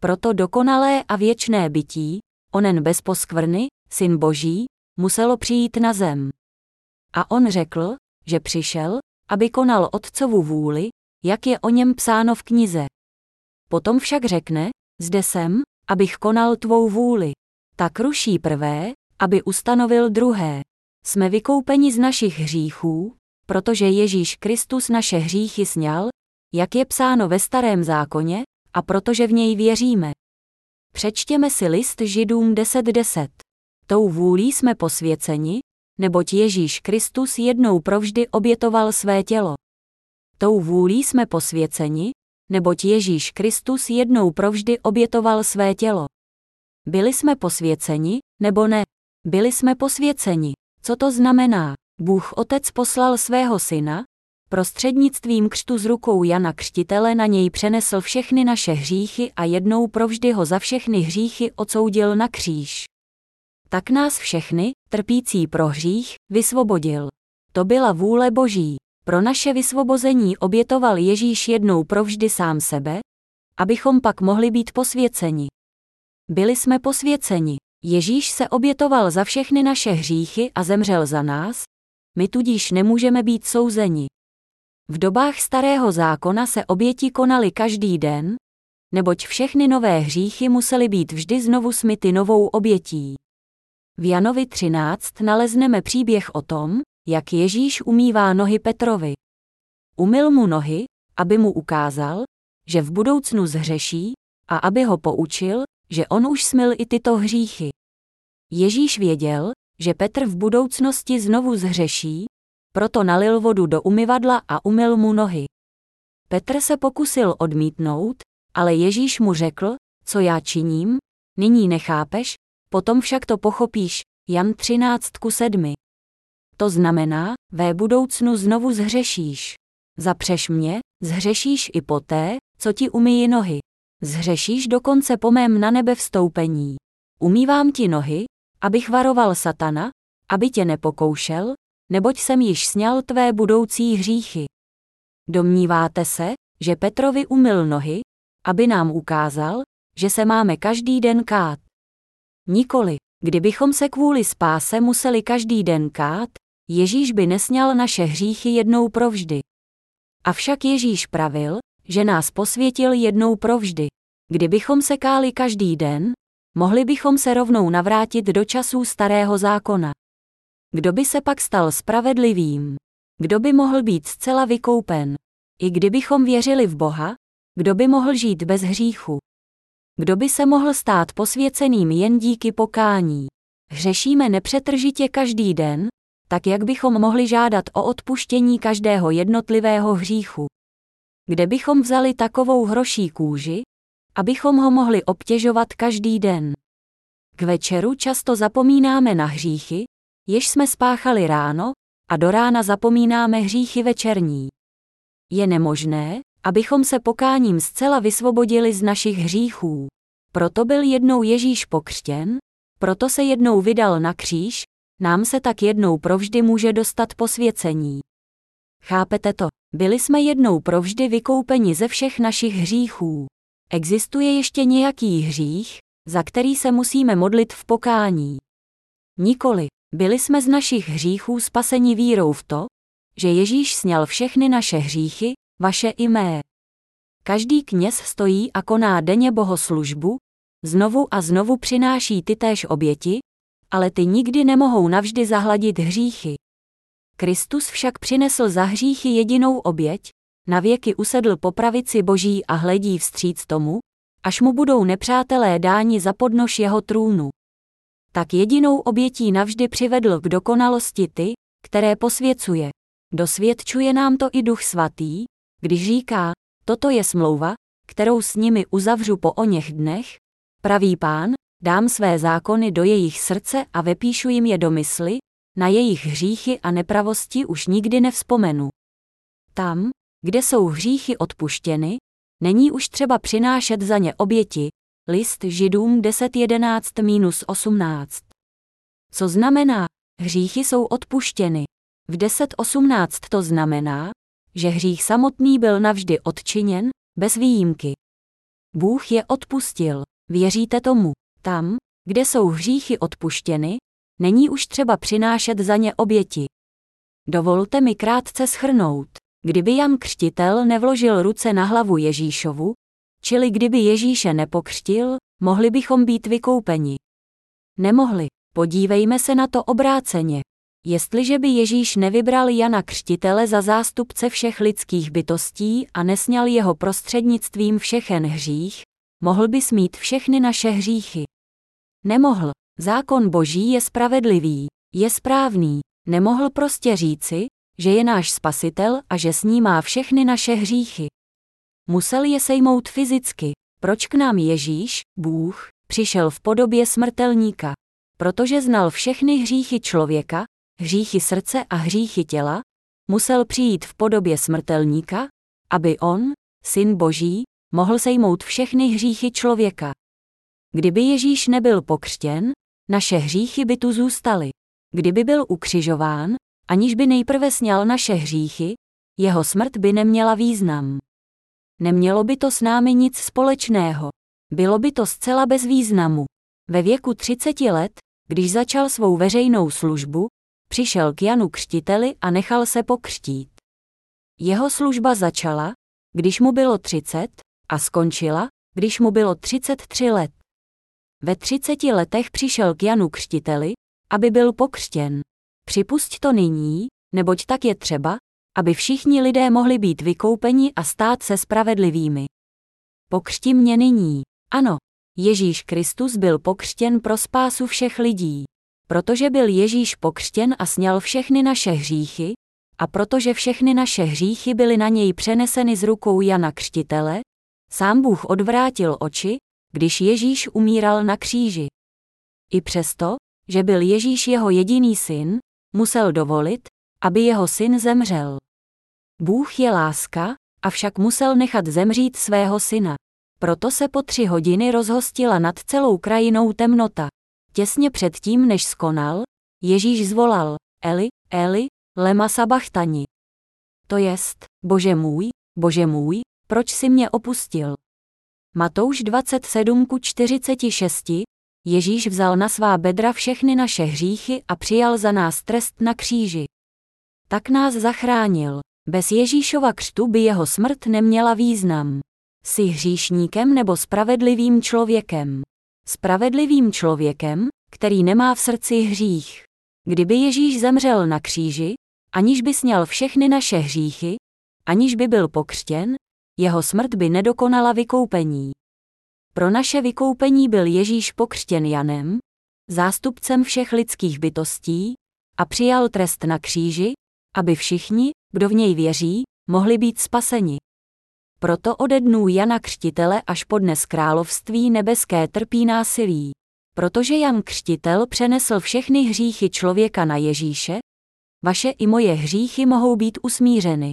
Proto dokonalé a věčné bytí, onen bez poskvrny, Syn Boží, muselo přijít na zem. A on řekl, že přišel, aby konal Otcovu vůli, jak je o něm psáno v knize. Potom však řekne, zde jsem, abych konal tvou vůli. Tak ruší prvé, aby ustanovil druhé. Jsme vykoupeni z našich hříchů, protože Ježíš Kristus naše hříchy sňal, jak je psáno ve Starém zákoně, a protože v něj věříme. Přečtěme si list Židům 10:10. Tou vůlí jsme posvěceni, neboť Ježíš Kristus jednou provždy obětoval své tělo. Tou vůlí jsme posvěceni, neboť Ježíš Kristus jednou provždy obětoval své tělo. Byli jsme posvěceni, nebo ne? Byli jsme posvěceni. Co to znamená? Bůh Otec poslal svého Syna, prostřednictvím křtu z rukou Jana Křtitele na něj přenesl všechny naše hříchy a jednou provždy ho za všechny hříchy odsoudil na kříž. Tak nás všechny, trpící pro hřích, vysvobodil. To byla vůle Boží. Pro naše vysvobození obětoval Ježíš jednou provždy sám sebe, abychom pak mohli být posvěceni. Byli jsme posvěceni. Ježíš se obětoval za všechny naše hříchy a zemřel za nás, my tudíž nemůžeme být souzeni. V dobách Starého zákona se oběti konaly každý den, neboť všechny nové hříchy musely být vždy znovu smyty novou obětí. V Janovi 13 nalezneme příběh o tom, jak Ježíš umývá nohy Petrovi. Umyl mu nohy, aby mu ukázal, že v budoucnu zhřeší, a aby ho poučil, že on už smyl i tyto hříchy. Ježíš věděl, že Petr v budoucnosti znovu zhřeší, proto nalil vodu do umyvadla a umyl mu nohy. Petr se pokusil odmítnout, ale Ježíš mu řekl, co já činím, nyní nechápeš, potom však to pochopíš, Jan 13:7. To znamená, ve budoucnu znovu zhřešíš. Zapřeš mě, zhřešíš i poté, co ti umyji nohy. Zhřešíš dokonce po mém na nebe vstoupení. Umývám ti nohy, abych varoval satana, aby tě nepokoušel, neboť jsem již sňal tvé budoucí hříchy. Domníváte se, že Petrovi umyl nohy, aby nám ukázal, že se máme každý den kát? Nikoli, kdybychom se kvůli spáse museli každý den kát, Ježíš by nesňal naše hříchy jednou provždy. Avšak Ježíš pravil, že nás posvětil jednou provždy. Kdybychom se káli každý den, mohli bychom se rovnou navrátit do časů Starého zákona. Kdo by se pak stal spravedlivým? Kdo by mohl být zcela vykoupen? I kdybychom věřili v Boha, kdo by mohl žít bez hříchu? Kdo by se mohl stát posvěceným jen díky pokání? Hřešíme nepřetržitě každý den, tak jak bychom mohli žádat o odpuštění každého jednotlivého hříchu? Kde bychom vzali takovou hroší kůži, abychom ho mohli obtěžovat každý den? K večeru často zapomínáme na hříchy, jež jsme spáchali ráno, a do rána zapomínáme hříchy večerní. Je nemožné, abychom se pokáním zcela vysvobodili z našich hříchů. Proto byl jednou Ježíš pokřtěn, proto se jednou vydal na kříž, nám se tak jednou provždy může dostat posvěcení. Chápete to? Byli jsme jednou provždy vykoupeni ze všech našich hříchů. Existuje ještě nějaký hřích, za který se musíme modlit v pokání? Nikoli. Byli jsme z našich hříchů spaseni vírou v to, že Ježíš sňal všechny naše hříchy, vaše i mé. Každý kněz stojí a koná denně bohoslužbu, znovu a znovu přináší tytéž oběti, ale ty nikdy nemohou navždy zahladit hříchy. Kristus však přinesl za hříchy jedinou oběť, navěky usedl po pravici Boží a hledí vstříc tomu, až mu budou nepřátelé dáni za podnož jeho trůnu. Tak jedinou obětí navždy přivedl k dokonalosti ty, které posvěcuje. Dosvědčuje nám to i Duch Svatý, když říká, toto je smlouva, kterou s nimi uzavřu po oněch dnech, pravý Pán, dám své zákony do jejich srdce a vepíšu jim je do mysli, na jejich hříchy a nepravosti už nikdy nevzpomenu. Tam, kde jsou hříchy odpuštěny, není už třeba přinášet za ně oběti, list Židům 10.11-18. Co znamená, hříchy jsou odpuštěny? V 10.18 to znamená, že hřích samotný byl navždy odčiněn, bez výjimky. Bůh je odpustil, věříte tomu? Tam, kde jsou hříchy odpuštěny, není už třeba přinášet za ně oběti. Dovolte mi krátce shrnout. Kdyby Jan Křtitel nevložil ruce na hlavu Ježíšovu, čili kdyby Ježíše nepokřtil, mohli bychom být vykoupeni. Nemohli. Podívejme se na to obráceně. Jestliže by Ježíš nevybral Jana Křtitele za zástupce všech lidských bytostí a nesňal jeho prostřednictvím všechen hřích, mohl by smít všechny naše hříchy. Nemohl. Zákon Boží je spravedlivý, je správný. Nemohl prostě říci, že je náš Spasitel a že snímá všechny naše hříchy. Musel je sejmout fyzicky. Proč k nám Ježíš, Bůh, přišel v podobě smrtelníka? Protože znal všechny hříchy člověka, hříchy srdce a hříchy těla, musel přijít v podobě smrtelníka, aby on, Syn Boží, mohl sejmout všechny hříchy člověka. Kdyby Ježíš nebyl pokřtěn, naše hříchy by tu zůstaly. Kdyby byl ukřižován, aniž by nejprve sňal naše hříchy, jeho smrt by neměla význam. Nemělo by to s námi nic společného. Bylo by to zcela bez významu. Ve věku 30 let, když začal svou veřejnou službu, přišel k Janu Křtiteli a nechal se pokřtít. Jeho služba začala, když mu bylo 30, a skončila, když mu bylo 33 let. Ve 30 letech přišel k Janu Křtiteli, aby byl pokřtěn. Připusť to nyní, neboť tak je třeba, aby všichni lidé mohli být vykoupeni a stát se spravedlivými. Pokřti mě nyní. Ano, Ježíš Kristus byl pokřtěn pro spásu všech lidí. Protože byl Ježíš pokřtěn a sňal všechny naše hříchy, a protože všechny naše hříchy byly na něj přeneseny z rukou Jana Křtitele, sám Bůh odvrátil oči, když Ježíš umíral na kříži. I přesto, že byl Ježíš jeho jediný syn, musel dovolit, aby jeho syn zemřel. Bůh je láska, avšak musel nechat zemřít svého syna. Proto se po 3 hodiny rozhostila nad celou krajinou temnota. Těsně předtím, než skonal, Ježíš zvolal: Eli, Eli, lema sabachtani. To jest, Bože můj, proč jsi mě opustil? Matouš 27:46, Ježíš vzal na svá bedra všechny naše hříchy a přijal za nás trest na kříži. Tak nás zachránil. Bez Ježíšova křtu by jeho smrt neměla význam. Jsi hříšníkem nebo spravedlivým člověkem? Spravedlivým člověkem, který nemá v srdci hřích. Kdyby Ježíš zemřel na kříži, aniž by sněl všechny naše hříchy, aniž by byl pokřtěn, jeho smrt by nedokonala vykoupení. Pro naše vykoupení byl Ježíš pokřtěn Janem, zástupcem všech lidských bytostí, a přijal trest na kříži, aby všichni, kdo v něj věří, mohli být spaseni. Proto ode dnů Jana Křtitele až po dnes království nebeské trpí násilí. Protože Jan Křtitel přenesl všechny hříchy člověka na Ježíše, vaše i moje hříchy mohou být usmířeny.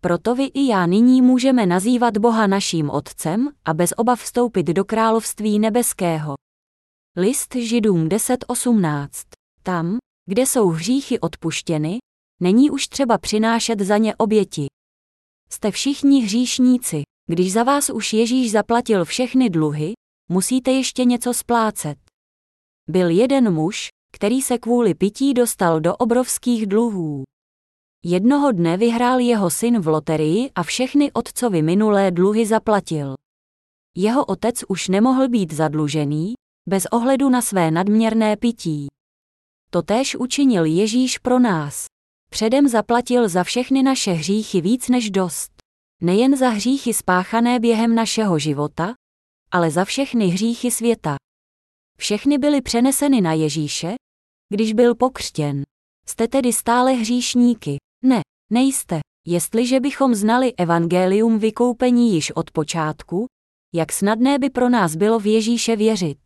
Proto vy i já nyní můžeme nazývat Boha naším Otcem a bez obav vstoupit do království nebeského. List Židům 10.18. Tam, kde jsou hříchy odpuštěny, není už třeba přinášet za ně oběti. Jste všichni hříšníci. Když za vás už Ježíš zaplatil všechny dluhy, musíte ještě něco splácet. Byl jeden muž, který se kvůli pití dostal do obrovských dluhů. Jednoho dne vyhrál jeho syn v loterii a všechny otcovi minulé dluhy zaplatil. Jeho otec už nemohl být zadlužený, bez ohledu na své nadměrné pití. Totéž učinil Ježíš pro nás. Předem zaplatil za všechny naše hříchy víc než dost. Nejen za hříchy spáchané během našeho života, ale za všechny hříchy světa. Všechny byly přeneseny na Ježíše, když byl pokřtěn. Jste tedy stále hříšníky? Ne, nejste. Jestliže bychom znali evangelium vykoupení již od počátku, jak snadné by pro nás bylo v Ježíše věřit.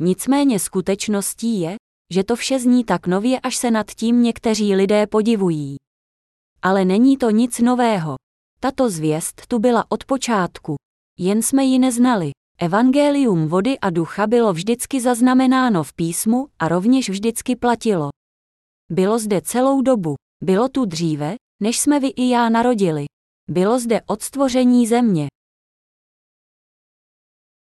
Nicméně skutečností je, že to vše zní tak nově, až se nad tím někteří lidé podivují. Ale není to nic nového. Tato zvěst tu byla od počátku. Jen jsme ji neznali. Evangelium vody a ducha bylo vždycky zaznamenáno v písmu a rovněž vždycky platilo. Bylo zde celou dobu. Bylo tu dříve, než jsme vy i já narodili. Bylo zde od stvoření země.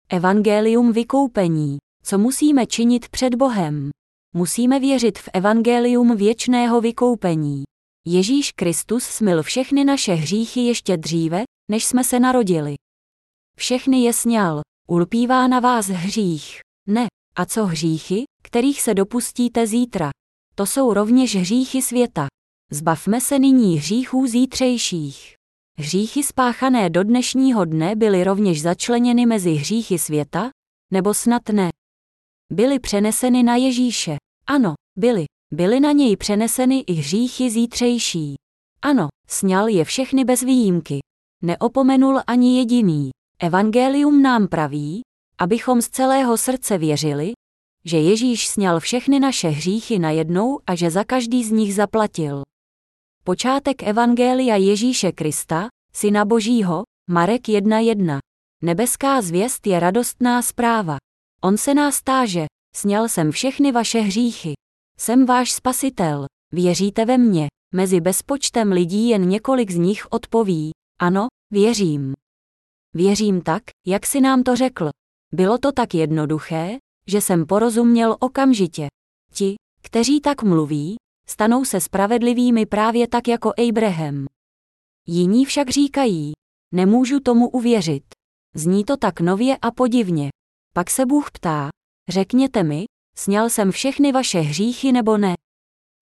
Evangelium vykoupení. Co musíme činit před Bohem? Musíme věřit v evangelium věčného vykoupení. Ježíš Kristus smyl všechny naše hříchy ještě dříve, než jsme se narodili. Všechny je sňal. Ulpívá na vás hřích. Ne. A co hříchy, kterých se dopustíte zítra? To jsou rovněž hříchy světa. Zbavme se nyní hříchů zítřejších. Hříchy spáchané do dnešního dne byly rovněž začleněny mezi hříchy světa, nebo snad ne? Byly přeneseny na Ježíše. Ano, byly. Byly na něj přeneseny i hříchy zítřejší. Ano, sňal je všechny bez výjimky. Neopomenul ani jediný. Evangelium nám praví, abychom z celého srdce věřili, že Ježíš sňal všechny naše hříchy najednou a že za každý z nich zaplatil. Počátek Evangelia Ježíše Krista, Syna Božího, Marek 1.1. Nebeská zvěst je radostná zpráva. On se nás táže, sňal jsem všechny vaše hříchy. Jsem váš spasitel, věříte ve mě? Mezi bezpočtem lidí jen několik z nich odpoví, ano, věřím. Věřím tak, jak si nám to řekl. Bylo to tak jednoduché, že jsem porozuměl okamžitě. Ti, kteří tak mluví, stanou se spravedlivými právě tak jako Abraham. Jiní však říkají, nemůžu tomu uvěřit. Zní to tak nově a podivně. Pak se Bůh ptá, řekněte mi, sňal jsem všechny vaše hříchy nebo ne?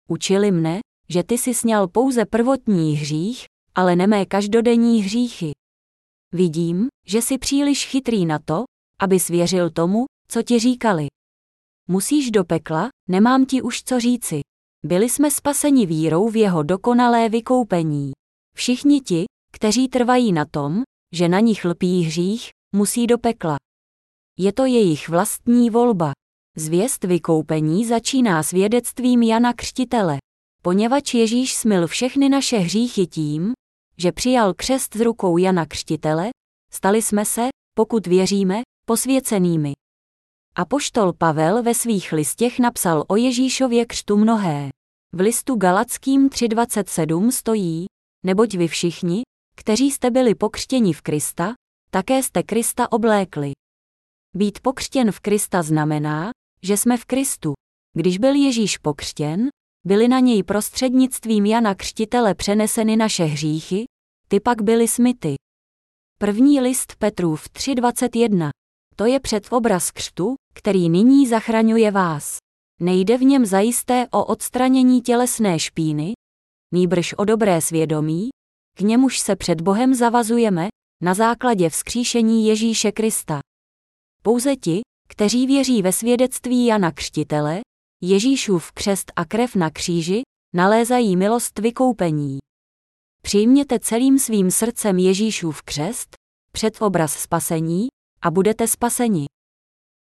Učili mne, že ty jsi sňal pouze prvotní hřích, ale ne mé každodenní hříchy. Vidím, že jsi příliš chytrý na to, abys věřil tomu, co ti říkali. Musíš do pekla, nemám ti už co říci. Byli jsme spaseni vírou v jeho dokonalé vykoupení. Všichni ti, kteří trvají na tom, že na nich lpí hřích, musí do pekla. Je to jejich vlastní volba. Zvěst vykoupení začíná svědectvím Jana Křtitele. Poněvadž Ježíš smyl všechny naše hříchy tím, že přijal křest z rukou Jana Křtitele, stali jsme se, pokud věříme, posvěcenými. Apoštol Pavel ve svých listech napsal o Ježíšově křtu mnohé. V listu Galackým 3.27 stojí, neboť vy všichni, kteří jste byli pokřtěni v Krista, také jste Krista oblékli. Být pokřtěn v Krista znamená, že jsme v Kristu. Když byl Ježíš pokřtěn, byly na něj prostřednictvím Jana Křtitele přeneseny naše hříchy, ty pak byly smyty. První list Petrův 3.21. To je předobraz křtu, který nyní zachraňuje vás. Nejde v něm zajisté o odstranění tělesné špíny, nýbrž o dobré svědomí, k němuž se před Bohem zavazujeme na základě vzkříšení Ježíše Krista. Pouze ti, kteří věří ve svědectví Jana Křtitele, Ježíšův křest a krev na kříži, nalézají milost vykoupení. Přijměte celým svým srdcem Ježíšův křest, předobraz spasení, a budete spaseni.